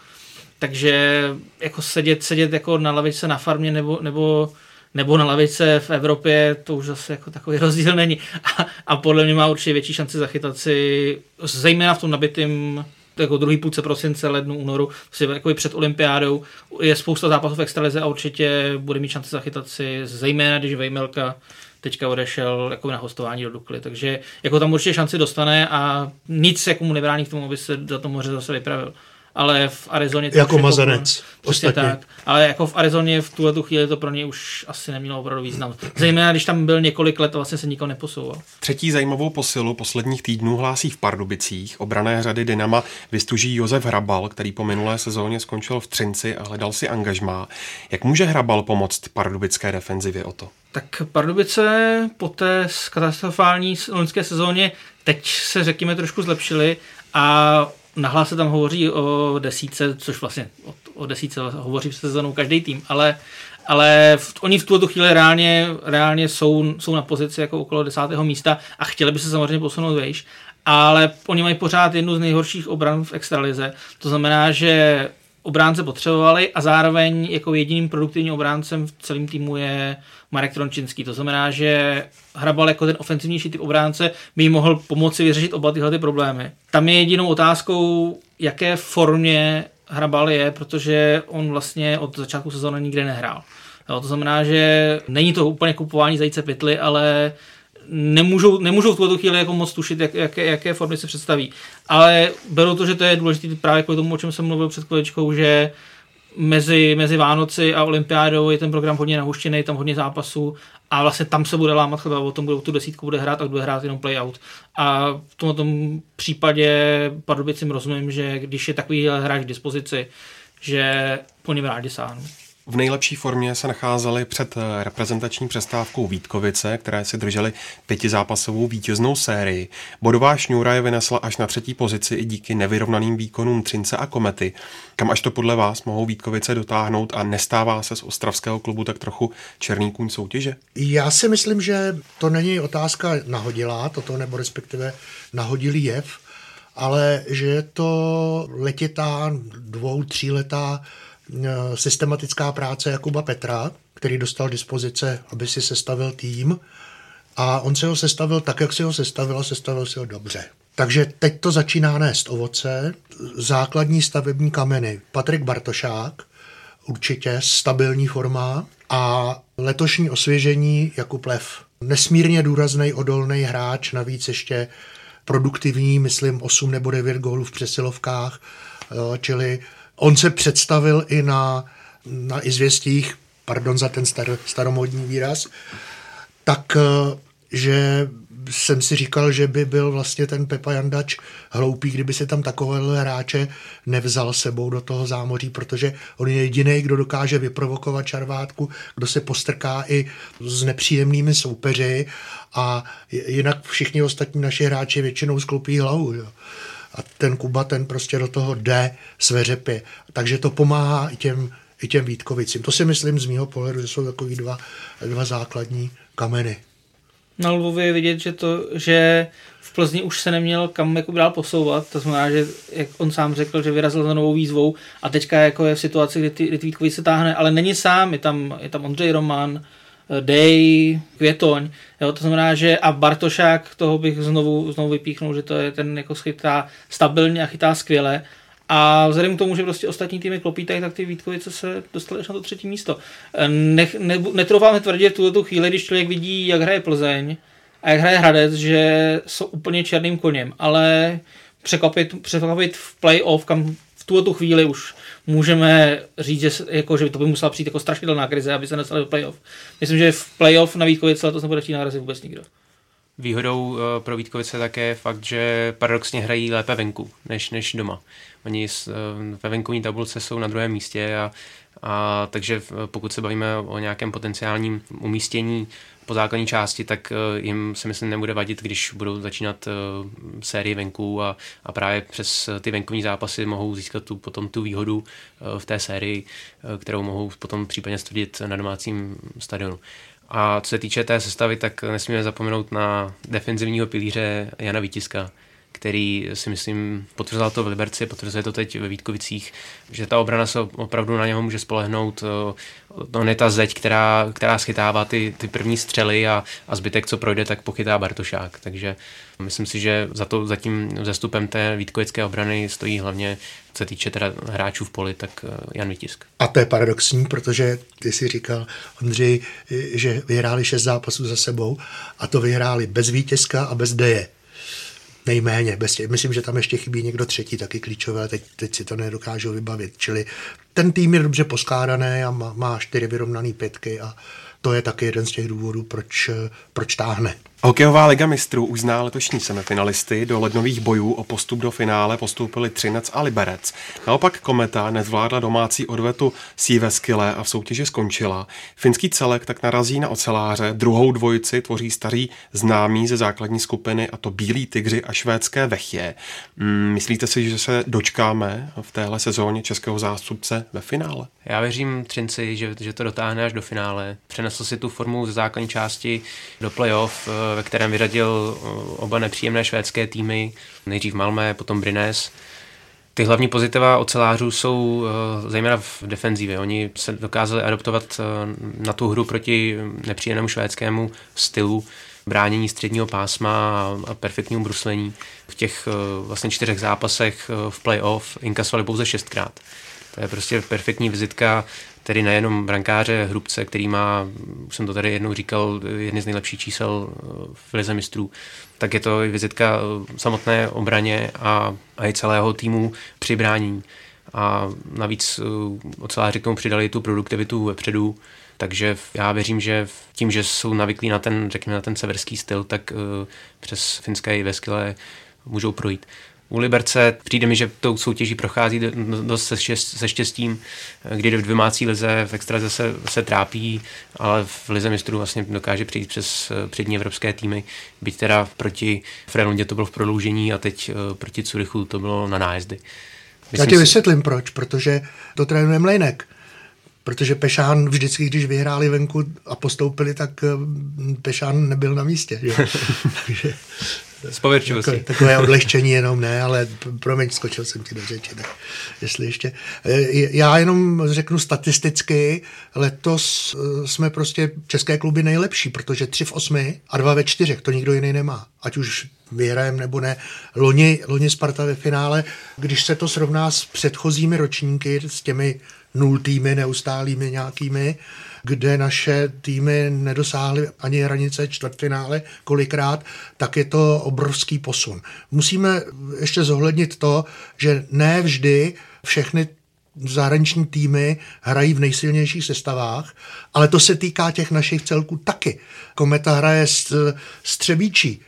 Takže jako sedět, sedět jako na lavičce na farmě nebo, nebo nebo na lavice v Evropě, to už zase jako takový rozdíl není. A, a podle mě má určitě větší šanci zachytat si, zejména v tom nabitým jako druhý půlce prosince, lednu, únoru, jako před olympiádou, je spousta zápasů v extralize a určitě bude mít šanci zachytat si, zejména když Vejmelka teďka odešel jako na hostování do Dukly, takže jako tam určitě šanci dostane a nic jako mu nebrání k tomu, aby se za to moře zase vypravil. Ale v Arizoně... Jako Mazanec. Prostě tak. Ale jako v Arizoně v tuhle tu chvíli to pro ně už asi nemělo opravdu význam. Zejména, když tam byl několik let a vlastně se nikam neposouval. Třetí zajímavou posilu posledních týdnů hlásí v Pardubicích. Obrané řady Dynama vystuží Josef Hrabal, který po minulé sezóně skončil v Třinci a hledal si angažmá. Jak může Hrabal pomoct pardubické defenzivě o to? Tak Pardubice po té katastrofální loňské sezóně teď se, řekněme, trošku zlepšily a nahlas se tam hovoří o desíce, což vlastně o, o desíce hovoří v sezónu každý tým, ale, ale v, oni v tuto chvíli reálně, reálně jsou, jsou na pozici jako okolo desátého místa a chtěli by se samozřejmě posunout vejš, ale oni mají pořád jednu z nejhorších obran v extralize. To znamená, že obránce potřebovali a zároveň jako jediným produktivním obráncem v celém týmu je Marek Trončinský. To znamená, že Hrabal jako ten ofenzivnější typ obránce by jim mohl pomoci vyřešit oba tyhle ty problémy. Tam je jedinou otázkou, jaké formě Hrabal je, protože on vlastně od začátku sezóny nikde nehrál. Jo, to znamená, že není to úplně kupování zajíce pytli, ale nemůžou, nemůžou v tuto chvíli jako moc tušit, jak, jaké, jaké formy se představí. Ale beru to, že to je důležité právě kvůli tomu, o čem jsem mluvil před chviličkou, že mezi, mezi Vánoci a olympiádou je ten program hodně nahuštěný, tam hodně zápasů a vlastně tam se bude lámat chleba, o tom budou tu desítku bude hrát a bude hrát jenom playout. A v tomto tom případě Pardubicím rozumím, že když je takový hráč k dispozici, že po něm rádi sáhnou. V nejlepší formě se nacházeli před reprezentační přestávkou Vítkovice, které si držely pětizápasovou vítěznou sérii. Bodová šňůra je vynesla až na třetí pozici i díky nevyrovnaným výkonům Třince a Komety. Kam až to podle vás mohou Vítkovice dotáhnout a nestává se z ostravského klubu tak trochu černý kůň soutěže? Já si myslím, že to není otázka nahodilá, toto nebo respektive nahodilý jev, ale že je to letitá, dvou, tříletá systematická práce Jakuba Petra, který dostal dispozice, aby si sestavil tým, a on si ho sestavil tak, jak si ho sestavil, a sestavil si ho dobře. Takže teď to začíná nést ovoce, základní stavební kameny. Patrik Bartošák, určitě stabilní forma, a letošní osvěžení Jakub Lev. Nesmírně důrazný, odolný hráč, navíc ještě produktivní, myslím osm nebo devět gólů v přesilovkách, čili on se představil i na, na izvěstích, pardon za ten star, staromodní výraz, tak, že jsem si říkal, že by byl vlastně ten Pepa Jandač hloupý, kdyby se tam takovéhle hráče nevzal sebou do toho zámoří, protože on je jediný, kdo dokáže vyprovokovat čarvátku, kdo se postrká i s nepříjemnými soupeři, a jinak všichni ostatní naši hráči většinou sklopí hlavu, jo. A ten Kuba, ten prostě do toho jde své řepy. Takže to pomáhá i těm, i těm Vítkovicím. To si myslím z mýho pohledu, že jsou takový dva, dva základní kameny. Na Lvově je vidět, že, to, že v Plzni už se neměl kam jako dál posouvat. To znamená, že jak on sám řekl, že vyrazil za novou výzvou a teďka jako je v situaci, kdy, ty, kdy Vítkovic se táhne, ale není sám, je tam, je tam Ondřej Roman, Dej, Květoň, jo, to znamená, že a Bartošák, toho bych znovu, znovu vypíchnul, že to je ten, jako chytá stabilně a chytá skvěle, a vzhledem k tomu, že prostě ostatní týmy klopítají, tak ty Vítkovice se dostali až na to třetí místo. Nech, ne, netroufáme tvrdě v tuhletu chvíli, když člověk vidí, jak hraje Plzeň a jak hraje Hradec, že jsou úplně černým koněm, ale překvapit, překvapit v play-off, kam tuhle tu chvíli už můžeme říct, že, jako, že to by musela přijít jako strašidelná krize, aby se dostali do playoff. Myslím, že v playoff na Vítkovice to se nebude chtít narazit vůbec nikdo. Výhodou pro Vítkovice také je fakt, že paradoxně hrají lépe venku, než, než doma. Oni ve venkovní tabulce jsou na druhém místě, a, a takže pokud se bavíme o nějakém potenciálním umístění po základní části, tak jim se myslím nebude vadit, když budou začínat sérii venků, a, a právě přes ty venkovní zápasy mohou získat tu, potom tu výhodu v té sérii, kterou mohou potom případně stvrdit na domácím stadionu. A co se týče té sestavy, tak nesmíme zapomenout na defenzivního pilíře Jana Vítiska, který si myslím potvrzoval to v Liberci, potvrzuje to teď ve Vítkovicích, že ta obrana se opravdu na něho může spolehnout. On je ta zeď, která, která schytává ty, ty první střely, a, a zbytek, co projde, tak pochytá Bartošák. Takže myslím si, že za, to, za tím zestupem té vítkovické obrany stojí hlavně, co se týče teda hráčů v poli, tak Jan Vítisk. A to je paradoxní, protože ty jsi říkal, Ondřej, že vyhráli šest zápasů za sebou, a to vyhráli bez Vítiska a bez Deje. Nejméně. Bez, myslím, že tam ještě chybí někdo třetí, taky klíčové, teď, teď si to nedokážu vybavit. Čili ten tým je dobře poskládaný a má, má čtyři vyrovnané pětky, a to je taky jeden z těch důvodů, proč, proč táhne. Hokejová liga mistrů uzná letošní semifinalisty. Do lednových bojů o postup do finále postoupili Třinec a Liberec. Naopak Kometa nezvládla domácí odvetu Siveskyle a v soutěži skončila. Finský celek tak narazí na oceláře. Druhou dvojici tvoří staří známí ze základní skupiny, a to Bílí tygři a švédské Vechje. Myslíte si, že se dočkáme v téhle sezóně českého zástupce ve finále? Já věřím Třinci, že, že to dotáhne až do finále. Přenesl si tu formu ze základní části do playoff, ve kterém vyradil oba nepříjemné švédské týmy, nejdřív Malmö, potom Brynäs. Ty hlavní pozitiva ocelářů jsou zejména v defenzivě. Oni se dokázali adaptovat na tu hru proti nepříjemnému švédskému stylu bránění středního pásma a perfektnímu bruslení. V těch vlastně čtyřech zápasech v play-off inkasovali pouze šestkrát. To je prostě perfektní vizitka, tedy nejenom brankáře Hrubce, který má, už jsem to tady jednou říkal, jedny z nejlepších čísel v lize mistrů, tak je to i vizitka samotné obraně a, a i celého týmu při bránění. A navíc oceláři k tomu přidali tu produktivitu vepředu, takže já věřím, že tím, že jsou navyklí na ten, řekněme, na ten severský styl, tak přes finské Jyväskylä můžou projít. U Liberce přijde mi, že tou soutěží prochází dost se, šest, se štěstím, kdy v domácí lize, v extralize se, se trápí, ale v lize mistrů vlastně dokáže přijít přes přední evropské týmy, byť teda proti Frölundě to bylo v prodloužení a teď proti Curychu to bylo na nájezdy. Myslím, Já ti vysvětlím proč, protože to trénuje Mlejnek. Protože Pešán vždycky, když vyhráli venku a postoupili, tak Pešán nebyl na místě. Takže z pověrčivosti. Takové, takové odlehčení jenom ne, ale promiň, skočil jsem ti do řeči. Tak jestli ještě. Já jenom řeknu statisticky, letos jsme prostě české kluby nejlepší, protože tři v osmi a dva ve čtyřech, to nikdo jiný nemá. Ať už vyhrajem nebo ne. Loni, Loni Sparta ve finále, když se to srovná s předchozími ročníky, s těmi nul týmy, neustálými nějakými, kde naše týmy nedosáhly ani hranice čtvrtfinále kolikrát, tak je to obrovský posun. Musíme ještě zohlednit to, že ne vždy všechny zahraniční týmy hrají v nejsilnějších sestavách, ale to se týká těch našich celků taky. Kometa hraje s, s Třebíčí,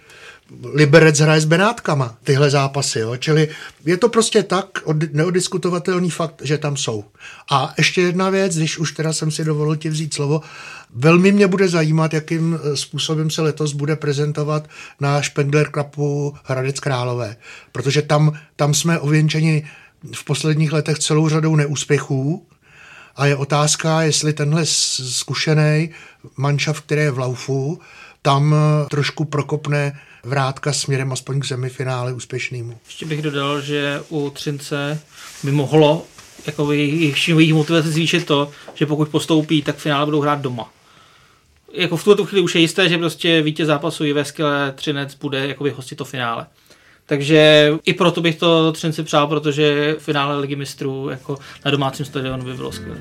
Liberec hraje s Benátkama tyhle zápasy, jo? Čili je to prostě tak neodiskutovatelný fakt, že tam jsou. A ještě jedna věc, když už teda jsem si dovolil ti vzít slovo, velmi mě bude zajímat, jakým způsobem se letos bude prezentovat na Spengler Cupu Hradec Králové, protože tam, tam jsme ověnčeni v posledních letech celou řadou neúspěchů a je otázka, jestli tenhle zkušený manšaft, který je v laufu, tam trošku prokopne vrátka směrem aspoň k semifinále úspěšnému. Ještě bych dodal, že u Třince by mohlo jako jejich, jejich motivace zvýšit to, že pokud postoupí, tak v finále budou hrát doma. Jako v tuto chvíli už je jisté, že prostě vítěz zápasu i ve Skele Třinec bude jakoby hostit to finále. Takže i proto bych to Třinci přál, protože finále Ligy mistrů jako na domácím stadionu by bylo skvělé.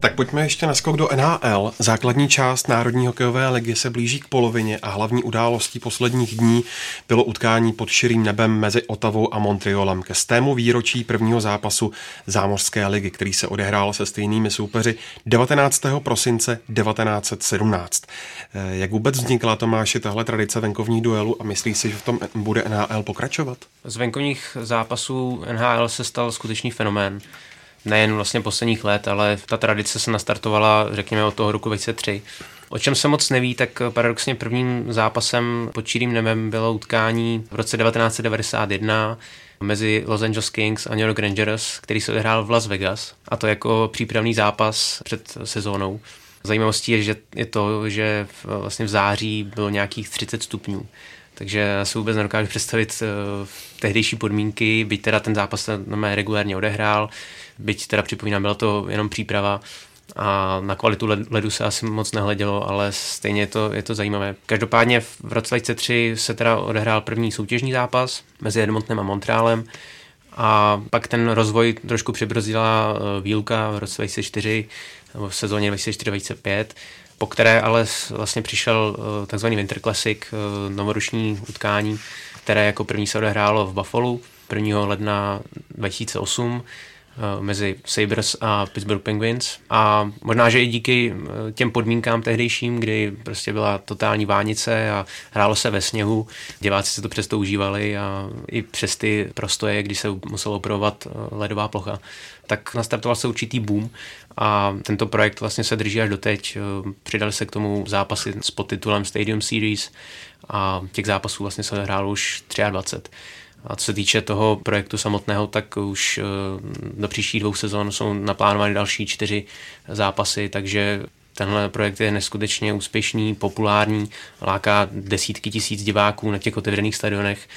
Tak pojďme ještě na skok do N H L. Základní část Národní hokejové ligy se blíží k polovině a hlavní událostí posledních dní bylo utkání pod širým nebem mezi Ottawou a Montrealem ke stému výročí prvního zápasu zámořské ligy, který se odehrál se stejnými soupeři devatenáctého prosince devatenáct set sedmnáct. Jak vůbec vznikla, Tomáši, tahle tradice venkovních duelů a myslí si, že v tom bude N H L pokračovat? Z venkovních zápasů N H L se stal skutečný fenomén. Nejen vlastně posledních let, ale ta tradice se nastartovala, řekněme, od toho roku dva tisíce tři. O čem se moc neví, tak paradoxně prvním zápasem pod širým nebem bylo utkání v roce devatenáct set devadesát jedna mezi Los Angeles Kings a New York Rangers, který se odehrál v Las Vegas, a to jako přípravný zápas před sezónou. Zajímavostí je, že je to, že vlastně v září bylo nějakých třicet stupňů. Takže já si vůbec nedokážu představit uh, tehdejší podmínky, byť teda ten zápas se regulérně odehrál, byť teda připomínám, byla to jenom příprava a na kvalitu ledu se asi moc nehledělo, ale stejně je to, je to zajímavé. Každopádně v roce dva tisíce tři se teda odehrál první soutěžní zápas mezi Edmontonem a Montrealem a pak ten rozvoj trošku přibrzdila výluka v roce dva tisíce čtyři, nebo v sezóně dva tisíce čtyři dva tisíce pět, po které ale vlastně přišel takzvaný Winter Classic, novoroční utkání, které jako první se odehrálo v Buffalo prvního ledna dva tisíce osm mezi Sabres a Pittsburgh Penguins. A možná, že i díky těm podmínkám tehdejším, kdy prostě byla totální vánice a hrálo se ve sněhu, diváci se to přesto užívali a i přes ty prostoje, kdy se muselo opravovat ledová plocha, tak nastartoval se určitý boom a tento projekt vlastně se drží až doteď. Přidali se k tomu zápasy s podtitulem Stadium Series a těch zápasů vlastně se hrálo už dvacet tři. A co se týče toho projektu samotného, tak už do příštích dvou sezon jsou naplánovány další čtyři zápasy, takže tenhle projekt je neskutečně úspěšný, populární, láká desítky tisíc diváků na těch otevřených stadionech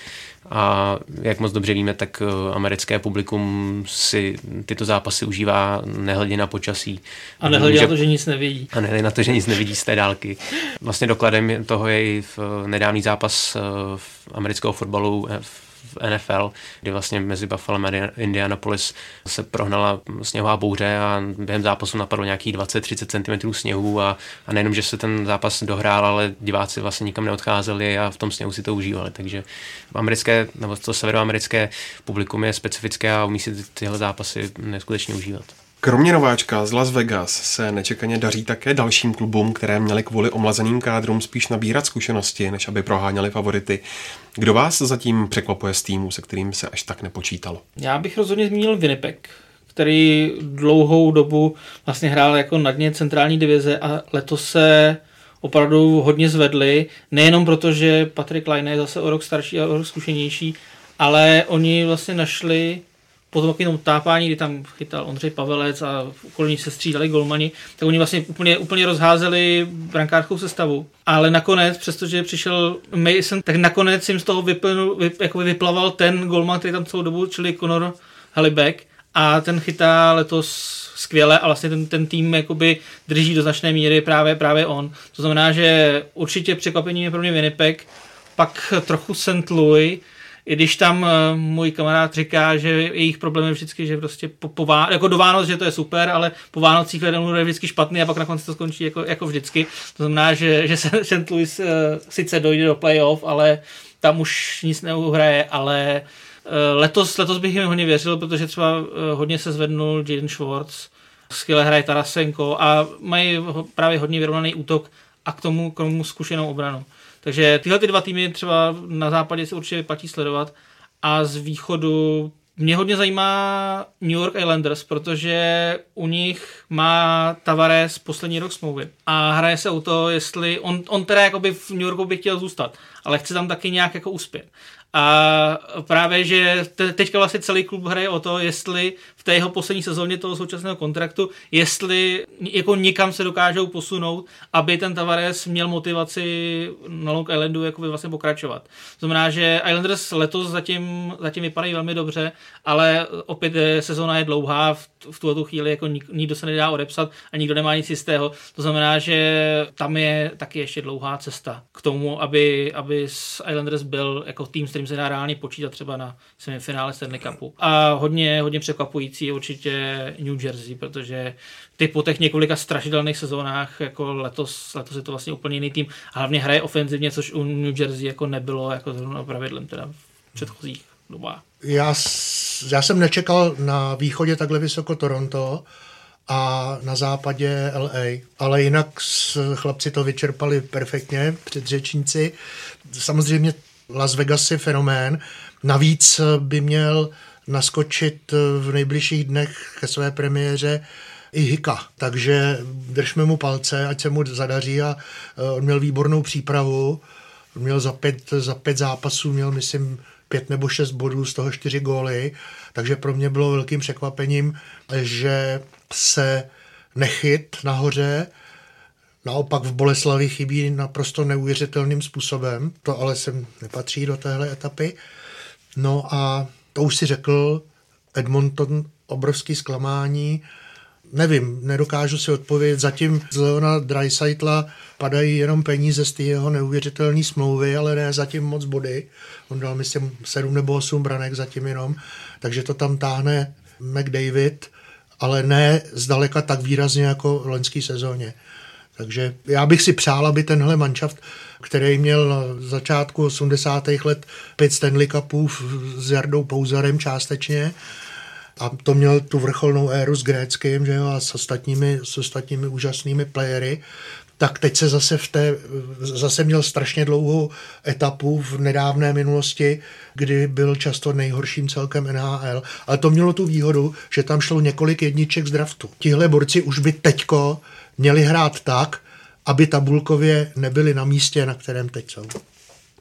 a jak moc dobře víme, tak americké publikum si tyto zápasy užívá nehledě na počasí. A nehledě může... na to, že nic nevidí. A nehledě na to, že nic nevidí z té dálky. Vlastně dokladem toho je i nedávný zápas amerického fotbalu v v N F L, kdy vlastně mezi Buffalem a Indianapolis se prohnala sněhová bouře a během zápasu napadlo nějakých dvacet třicet centimetrů sněhu a, a nejenom, že se ten zápas dohrál, ale diváci vlastně nikam neodcházeli a v tom sněhu si to užívali. Takže americké, nebo to severoamerické publikum je specifické a umí si tyhle zápasy neskutečně užívat. Kromě Nováčka z Las Vegas se nečekaně daří také dalším klubům, které měly kvůli omlazeným kádrům spíš nabírat zkušenosti, než aby proháněli favority. Kdo vás zatím překvapuje z týmu, se kterým se až tak nepočítalo? Já bych rozhodně zmínil Winnipeg, který dlouhou dobu vlastně hrál jako na dně centrální divize a letos se opravdu hodně zvedli, nejenom proto, že Patrick Laine je zase o rok starší a o rok zkušenější, ale oni vlastně našli po tom takovém tápání, kdy tam chytal Ondřej Pavelec a okolní se střídali golmani, tak oni vlastně úplně, úplně rozházeli brankářskou sestavu. Ale nakonec, přestože přišel Mason, tak nakonec jim z toho vyplnul, vy, vyplaval ten golman, který tam celou dobu, čili Connor Halibek. A ten chytá letos skvěle a vlastně ten, ten tým jakoby drží do značné míry právě, právě on. To znamená, že určitě překvapení je pro mě Winnipeg, pak trochu Saint Louis, i když tam uh, můj kamarád říká, že jejich problém je vždycky, že prostě po, po Vánoc, jako do Vánoc, že to je super, ale po Vánocích hledanou je vždycky špatný a pak na konci to skončí jako, jako vždycky. To znamená, že, že Saint Louis uh, sice dojde do playoff, ale tam už nic neuhraje, ale uh, letos, letos bych jim hodně věřil, protože třeba uh, hodně se zvednul Jaden Schwartz, skvěle hraje Tarasenko a mají ho, právě hodně vyrovnaný útok a k tomu, k tomu zkušenou obranu. Takže tyhle ty dva týmy třeba na západě se určitě vyplatí sledovat a z východu mě hodně zajímá New York Islanders, protože u nich má Tavares poslední rok smlouvy a hraje se o to, jestli on, on teda jakoby v New Yorku by chtěl zůstat, ale chce tam taky nějak jako uspět. A právě, že te, teďka vlastně celý klub hraje o to, jestli v té jeho poslední sezóně toho současného kontraktu, jestli jako nikam se dokážou posunout, aby ten Tavares měl motivaci na Long Islandu jakoby vlastně pokračovat. Znamená, že Islanders letos zatím, zatím vypadají velmi dobře, ale opět sezóna je dlouhá, v, v tuto chvíli jako nik, nikdo se nedá odepsat a nikdo nemá nic jistého. To znamená, že tam je taky ještě dlouhá cesta k tomu, aby, aby Islanders byl jako tým, s kterým se dá reálně počítat třeba na semifinále Stanley Cupu. A hodně, hodně překvapující je určitě New Jersey, protože ty po těch několika strašidelných sezónách jako letos, letos je to vlastně úplně jiný tým. A hlavně hraje ofenzivně, což u New Jersey jako nebylo jako zrovna pravidlem teda v předchozích dobách. Já, já jsem nečekal na východě takhle vysoko Toronto a na západě L A, ale jinak chlapci to vyčerpali perfektně, předřečníci. Samozřejmě Las Vegas je fenomén, navíc by měl naskočit v nejbližších dnech ke své premiéře i Hika, takže držme mu palce, ať se mu zadaří a on měl výbornou přípravu, měl za pět, za pět zápasů, měl myslím pět nebo šest bodů, z toho čtyři góly, takže pro mě bylo velkým překvapením, že se nechyt nahoře. Naopak v Boleslavi chybí naprosto neuvěřitelným způsobem, to ale sem nepatří do téhle etapy. No a to už si řekl, Edmonton, obrovský zklamání, nevím, nedokážu si odpovědět, zatím z Leona Draisaitla padají jenom peníze z té jeho neuvěřitelné smlouvy, ale ne zatím moc body, on dal myslím sedm nebo osm branek zatím jenom, takže to tam táhne McDavid, ale ne zdaleka tak výrazně jako v loňské sezóně. Takže já bych si přál, aby tenhle manšaft, který měl na začátku osmdesátých let pět Stanley Cupů s Jardou Pouzarem částečně a to měl tu vrcholnou éru s Gréckým, že jo, a s ostatními, s ostatními úžasnými playery, tak teď se zase v té, zase měl strašně dlouhou etapu v nedávné minulosti, kdy byl často nejhorším celkem N H L. Ale to mělo tu výhodu, že tam šlo několik jedniček z draftu. Tihle borci už by teďko měli hrát tak, aby tabulkově nebyli na místě, na kterém teď jsou.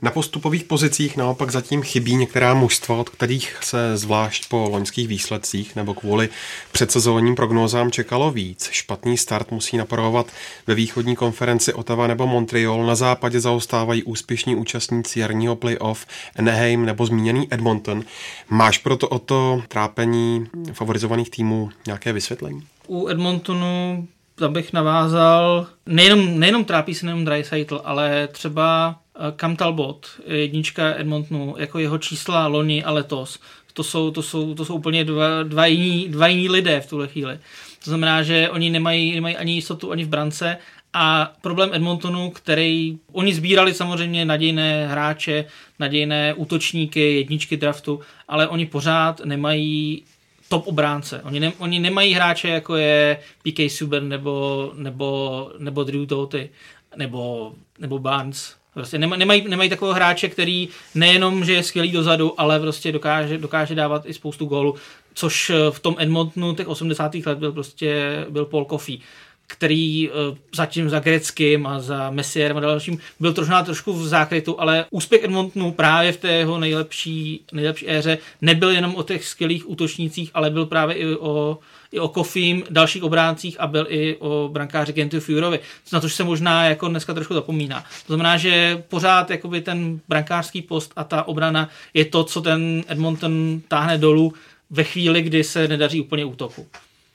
Na postupových pozicích naopak zatím chybí některá mužstva, od kterých se zvlášť po loňských výsledcích nebo kvůli předsezónním prognózám čekalo víc. Špatný start musí napravovat ve východní konferenci Ottawa nebo Montreal, na západě zaostávají úspěšní účastníci jarního playoff Anaheim nebo zmíněný Edmonton. Máš proto o to trápení favorizovaných týmů nějaké vysvětlení? U Edmontonu abych navázal, nejenom, nejenom trápí se nejenom Draisaitl, ale třeba Cam Talbot, jednička Edmontonu, jako jeho čísla loni a letos, to jsou, to jsou, to jsou úplně dva, dva, jiní, dva jiní lidé v tuhle chvíli. To znamená, že oni nemají, nemají ani jistotu, ani v brance. A problém Edmontonu, který oni sbírali samozřejmě nadějné hráče, nadějné útočníky, jedničky draftu, ale oni pořád nemají top obránce. Oni, ne, oni nemají hráče, jako je P K Subban nebo, nebo, nebo Drew Doughty, nebo, nebo Barnes. Prostě nemají, nemají takového hráče, který nejenom, že je skvělý dozadu, ale prostě dokáže, dokáže dávat i spoustu gólů, což v tom Edmontonu těch osmdesátých let byl prostě byl Paul Coffey, který zatím za Greckým a za Messierem a dalším byl trošná trošku v zákrytu, ale úspěch Edmontonu právě v té jeho nejlepší, nejlepší éře nebyl jenom o těch skvělých útočnících, ale byl právě i o, i o Coffeym, dalších obráncích a byl i o brankáři Kentu Furovi, na což se možná jako dneska trošku zapomíná. To znamená, že pořád jakoby ten brankářský post a ta obrana je to, co ten Edmonton táhne dolů ve chvíli, kdy se nedaří úplně útoku.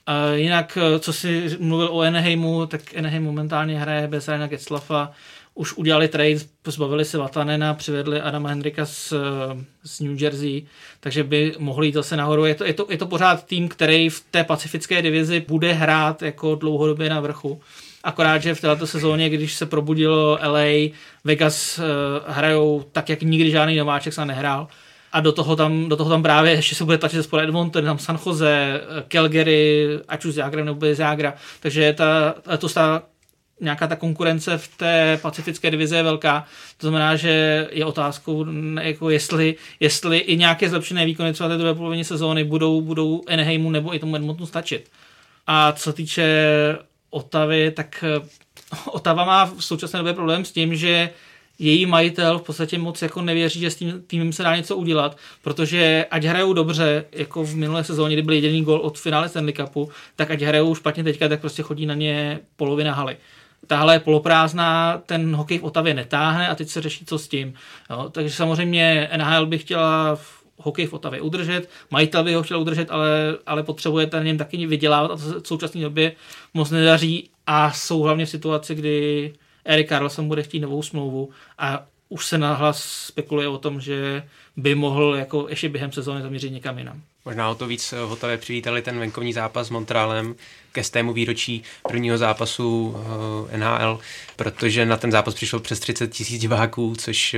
A jinak, co si mluvil o Anaheimu, tak Anaheim momentálně hraje bez Ryana Getzlaffa. Už udělali trade, zbavili se Vatanena, přivedli Adama Hendricka z, z New Jersey, takže by mohli jít zase nahoru. Je to, je, to, je to pořád tým, který v té pacifické divizi bude hrát jako dlouhodobě na vrchu. Akorát, že v této sezóně, když se probudilo L A, Vegas hrajou tak, jak nikdy žádný nováček se nehrál. A do toho tam, do toho tam právě ještě se bude tlačit spolu Edmonton, tam San Jose, Calgary, ať už z Agra nebo bez Agra. Takže ta, letos ta, nějaká ta konkurence v té pacifické divize je velká. To znamená, že je otázkou, jako jestli, jestli i nějaké zlepšené výkony třeba té druhé polovině sezóny budou, budou Anaheimu nebo i tomu Edmontonu stačit. A co týče Ottavy, tak Ottawa má v současné době problém s tím, že její majitel v podstatě moc jako nevěří, že s tím týmem se dá něco udělat, protože ať hrajou dobře, jako v minulé sezóně, kdy byl jediný gól od finále Stanley Cupu, tak ať hrajou špatně teďka, tak prostě chodí na ně polovina haly. Tahle je poloprázdná, ten hokej v Ottawě netáhne a teď se řeší, co s tím. Jo, takže samozřejmě N H L by chtěla hokej v Ottawě udržet, majitel by ho chtěl udržet, ale, ale potřebuje na něm taky vydělávat a to se v současné době moc nedaří a jsou hlavně v situaci, kdy Erik Karlsson bude chtít novou smlouvu a už se nahlas spekuluje o tom, že by mohl jako ještě během sezóny zamířit někam jinam. Možná o to víc v Ottawě přivítali ten venkovní zápas s Montrealem ke stému výročí prvního zápasu N H L, protože na ten zápas přišlo přes třicet tisíc diváků, což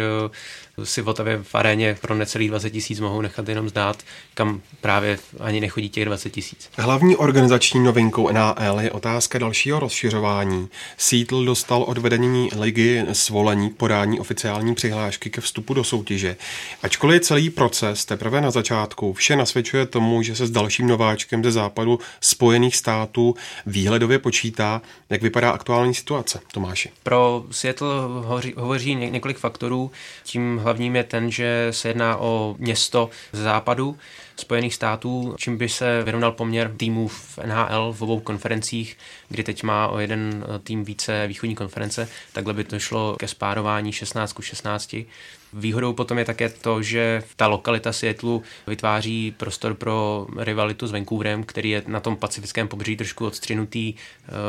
si v Ottawě v aréně pro necelých dvacet tisíc mohou nechat jenom zdát, kam právě ani nechodí těch dvacet tisíc. Hlavní organizační novinkou N H L je otázka dalšího rozšiřování. Seattle dostal od vedení ligy svolení podání oficiální přihlášky ke vstupu do soutěže. Ačkoliv je celý proces teprve na začátku, vše nasvědčuje tomu, že se s dalším nováčkem ze západu Spojených států výhledově počítá. Jak vypadá aktuální situace, Tomáši? Pro Seattle hoří, hovoří několik faktorů. Tím hlavním je ten, že se jedná o město ze západu Spojených států, čím by se vyrovnal poměr týmů v N H L v obou konferencích, kdy teď má o jeden tým více východní konference. Takhle by to šlo ke spárování šestnáct ku šestnácti. Výhodou potom je také to, že ta lokalita Seattlu vytváří prostor pro rivalitu s Vancouverem, který je na tom pacifickém pobřeží trošku odstřinutý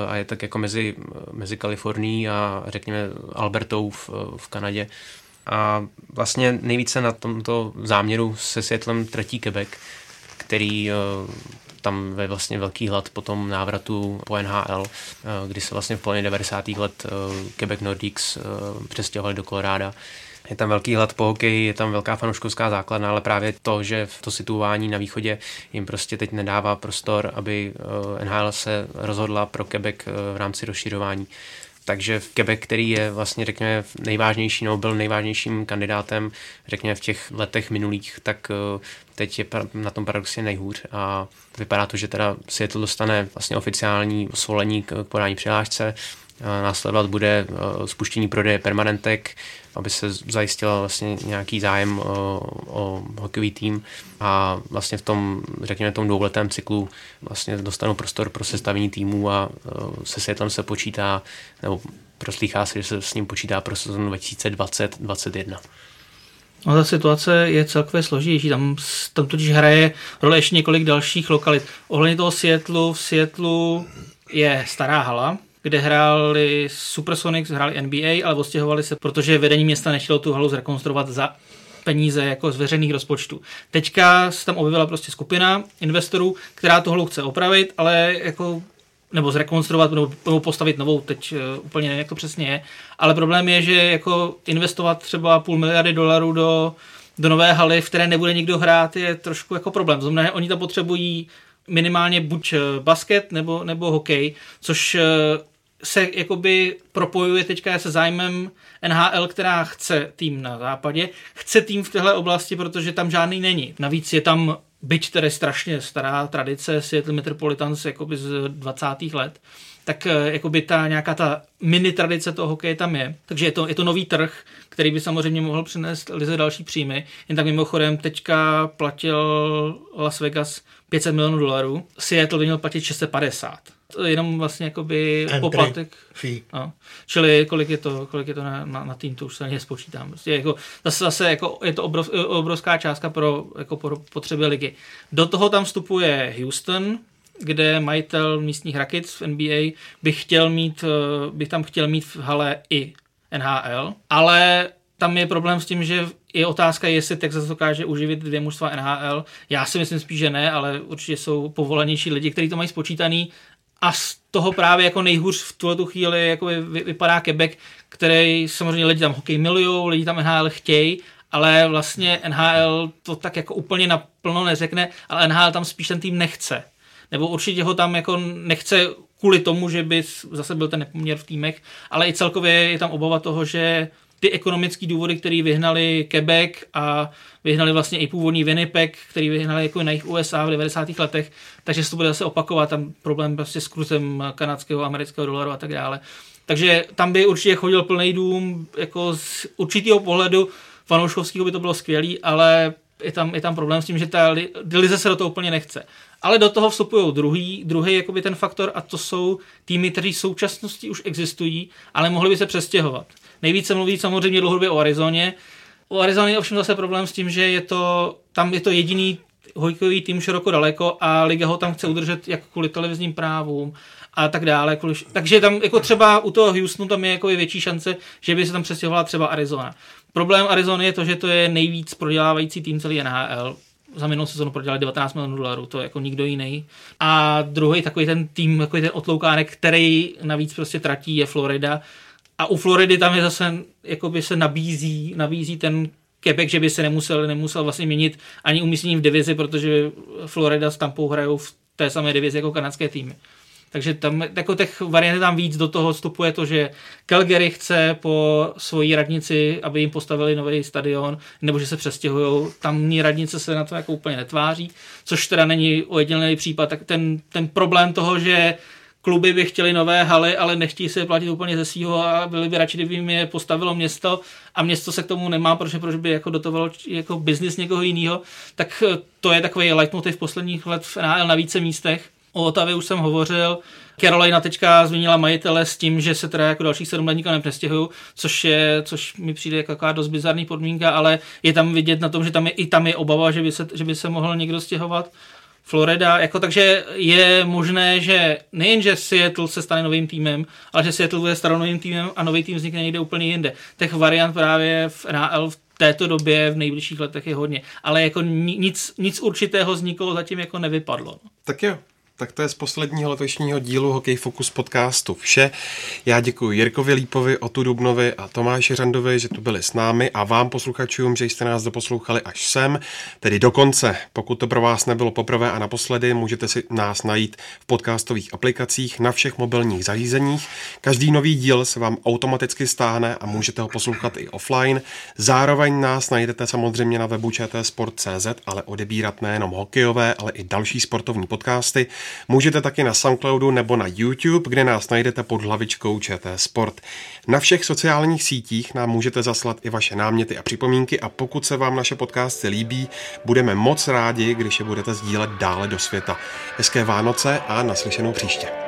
a je tak jako mezi, mezi Kalifornií a řekněme Albertou v, v Kanadě. A vlastně nejvíce na tomto záměru se Seattlem tratí Quebec, který tam ve vlastně velký hlad po tom návratu po N H L, kdy se vlastně v polovině devadesátých let Quebec Nordiques přestěhovali do Koloráda. Je tam velký hlad po hokeji, je tam velká fanouškovská základna, ale právě to, že to situování na východě jim prostě teď nedává prostor, aby N H L se rozhodla pro Quebec v rámci rozšiřování. Takže Quebec, který je vlastně, řekněme, nejvážnější, nebo byl nejvážnějším kandidátem, řekněme, v těch letech minulých, tak teď je na tom paradoxně nejhůř a vypadá to, že teda Seattle dostane vlastně oficiální svolení k podání přihlášce. Následovat bude spuštění prodeje permanentek, aby se zajistil vlastně nějaký zájem o, o hokejový tým a vlastně v tom, řekněme, tom dvouletém cyklu vlastně dostanou prostor pro sestavení týmů a se Seattlem se počítá, nebo proslýchá se, že se s ním počítá pro sezonu dva tisíce dvacet dvacet jedna. No, ta situace je celkově složitější, tam, tam totiž hraje role ještě několik dalších lokalit. Ohledně toho Seattlu, v Seattlu je stará hala, kde hráli Supersonics, hráli N B A, ale odstěhovali se, protože vedení města nechtělo tu halu zrekonstruovat za peníze jako z veřejných rozpočtů. Teďka se tam objevila prostě skupina investorů, která tu halu chce opravit, ale jako nebo zrekonstruovat, nebo, nebo postavit novou, teď uh, úplně nevím, jak to přesně je. Ale problém je, že jako investovat třeba půl miliardy dolarů do, do nové haly, v které nebude nikdo hrát, je trošku jako problém. Znamená, oni tam potřebují minimálně buď basket, nebo, nebo hokej, což uh, se jakoby propojuje teďka se zájmem N H L, která chce tým na západě, chce tým v téhle oblasti, protože tam žádný není. Navíc je tam, byť tedy strašně stará tradice Seattle Metropolitans jakoby z dvacátých let, tak jakoby ta nějaká ta mini tradice toho hokeje tam je. Takže je to, je to nový trh, který by samozřejmě mohl přinést lize další příjmy. Jen tak mimochodem teďka platil Las Vegas pět set milionů dolarů, Seattle by měl platit šest set padesát. To je jenom vlastně jakoby entry poplatek. No. Čili kolik je to, kolik je to na, na, na tým, to už se nespočítám. Prostě jako, zase, zase jako je to obrov, obrovská částka pro, jako pro potřeby ligy. Do toho tam vstupuje Houston, kde majitel místních Rockets v N B A by, chtěl mít, by tam chtěl mít v hale i N H L, ale tam je problém s tím, že je otázka, jestli Texas dokáže uživit dvě mužstva N H L. Já si myslím spíš, že ne, ale určitě jsou povolenější lidi, kteří to mají spočítaný. A z toho právě jako nejhůř v tuhletu chvíli jako vy, vypadá Quebec, který samozřejmě lidi tam hokej milujou, lidi tam N H L chtějí, ale vlastně N H L to tak jako úplně naplno neřekne, ale N H L tam spíš ten tým nechce. Nebo určitě ho tam jako nechce kvůli tomu, že by zase byl ten nepoměr v týmech, ale i celkově je tam obava toho, že ty ekonomické důvody, které vyhnali Quebec a vyhnali vlastně i původní Winnipeg, který vyhnali jako na jich U S A v devadesátých letech, takže se to bude zase opakovat, tam problém prostě s kurzem kanadského, amerického dolaru a tak dále. Takže tam by určitě chodil plný dům, jako z určitého pohledu fanouškovského by to bylo skvělý, ale je tam, je tam problém s tím, že ta li, lize se do toho úplně nechce. Ale do toho vstupují druhý, druhý jakoby ten faktor, a to jsou týmy, kteří v současnosti už existují, ale mohli by se přestěhovat. Nejvíce mluví samozřejmě dlouhodobě o Arizoně. U Arizony je ovšem zase problém s tím, že je to, tam je to jediný hokejový tým široko daleko a liga ho tam chce udržet jak kvůli televizním právům a tak dále. Kvůli, takže tam jako třeba u toho Houstonu tam je jako větší šance, že by se tam přestěhovala třeba Arizona. Problém Arizony je to, že to je nejvíc prodělávající tým celý N H L. Za minulou sezonu prodělali devatenáct milionů dolarů, to je jako nikdo jiný. A druhý takový ten tým, takový ten otloukánek, který navíc prostě tratí, je Florida. A u Floridy tam je zase, jakoby se nabízí, nabízí ten Quebec, že by se nemusel, nemusel vlastně měnit ani umístění v divizi, protože Florida s Tampou hrajou v té samé divizi jako kanadské týmy. Takže tam, jako těch variant tam víc, do toho vstupuje to, že Calgary chce po svojí radnici, aby jim postavili nový stadion, nebo že se přestěhují. Tamní radnice se na to jako úplně netváří, což teda není ojedinělý případ. Tak ten, ten problém toho, že kluby by chtěli nové haly, ale nechtějí se platit úplně ze svýho a byli by radši, kdyby jim je postavilo město a město se k tomu nemá, protože proč by jako dotovalo jako biznis někoho jiného, tak to je takový leitmotiv posledních let v N H L na více místech. O Otavě už jsem hovořil. Carolina teďka změnila majitele s tím, že se teda jako dalších sedm let nikam nepřestěhují, což je, což mi přijde jako taková dost bizarní podmínka, ale je tam vidět na tom, že tam je, i tam je obava, že by se, že by se mohl někdo stěhovat. Florida, jako takže je možné, že nejen, že Seattle se stane novým týmem, ale že Seattle bude starou novým týmem a nový tým vznikne někde úplně jinde. Těch variant právě v N H L v této době v nejbližších letech je hodně, ale jako nic, nic určitého z nikoho zatím jako nevypadlo. Tak jo. Tak to je z posledního letošního dílu Hokej Focus podcastu vše. Já děkuji Jirkovi Lípovi, Otu Dubnovi a Tomáši Řandovi, že tu byli s námi a vám posluchačům, že jste nás doposlouchali až sem, tedy do konce. Pokud to pro vás nebylo poprvé a naposledy, můžete si nás najít v podcastových aplikacích na všech mobilních zařízeních. Každý nový díl se vám automaticky stáhne a můžete ho poslouchat i offline. Zároveň nás najdete samozřejmě na webu č t sport tečka cé zet, ale odebírat nejenom hokejové, ale i další sportovní podcasty. Můžete taky na Soundcloudu nebo na YouTube, kde nás najdete pod hlavičkou ČT Sport. Na všech sociálních sítích nám můžete zaslat i vaše náměty a připomínky a pokud se vám naše podcasty líbí, budeme moc rádi, když je budete sdílet dále do světa. Hezké Vánoce a naslyšenou příště.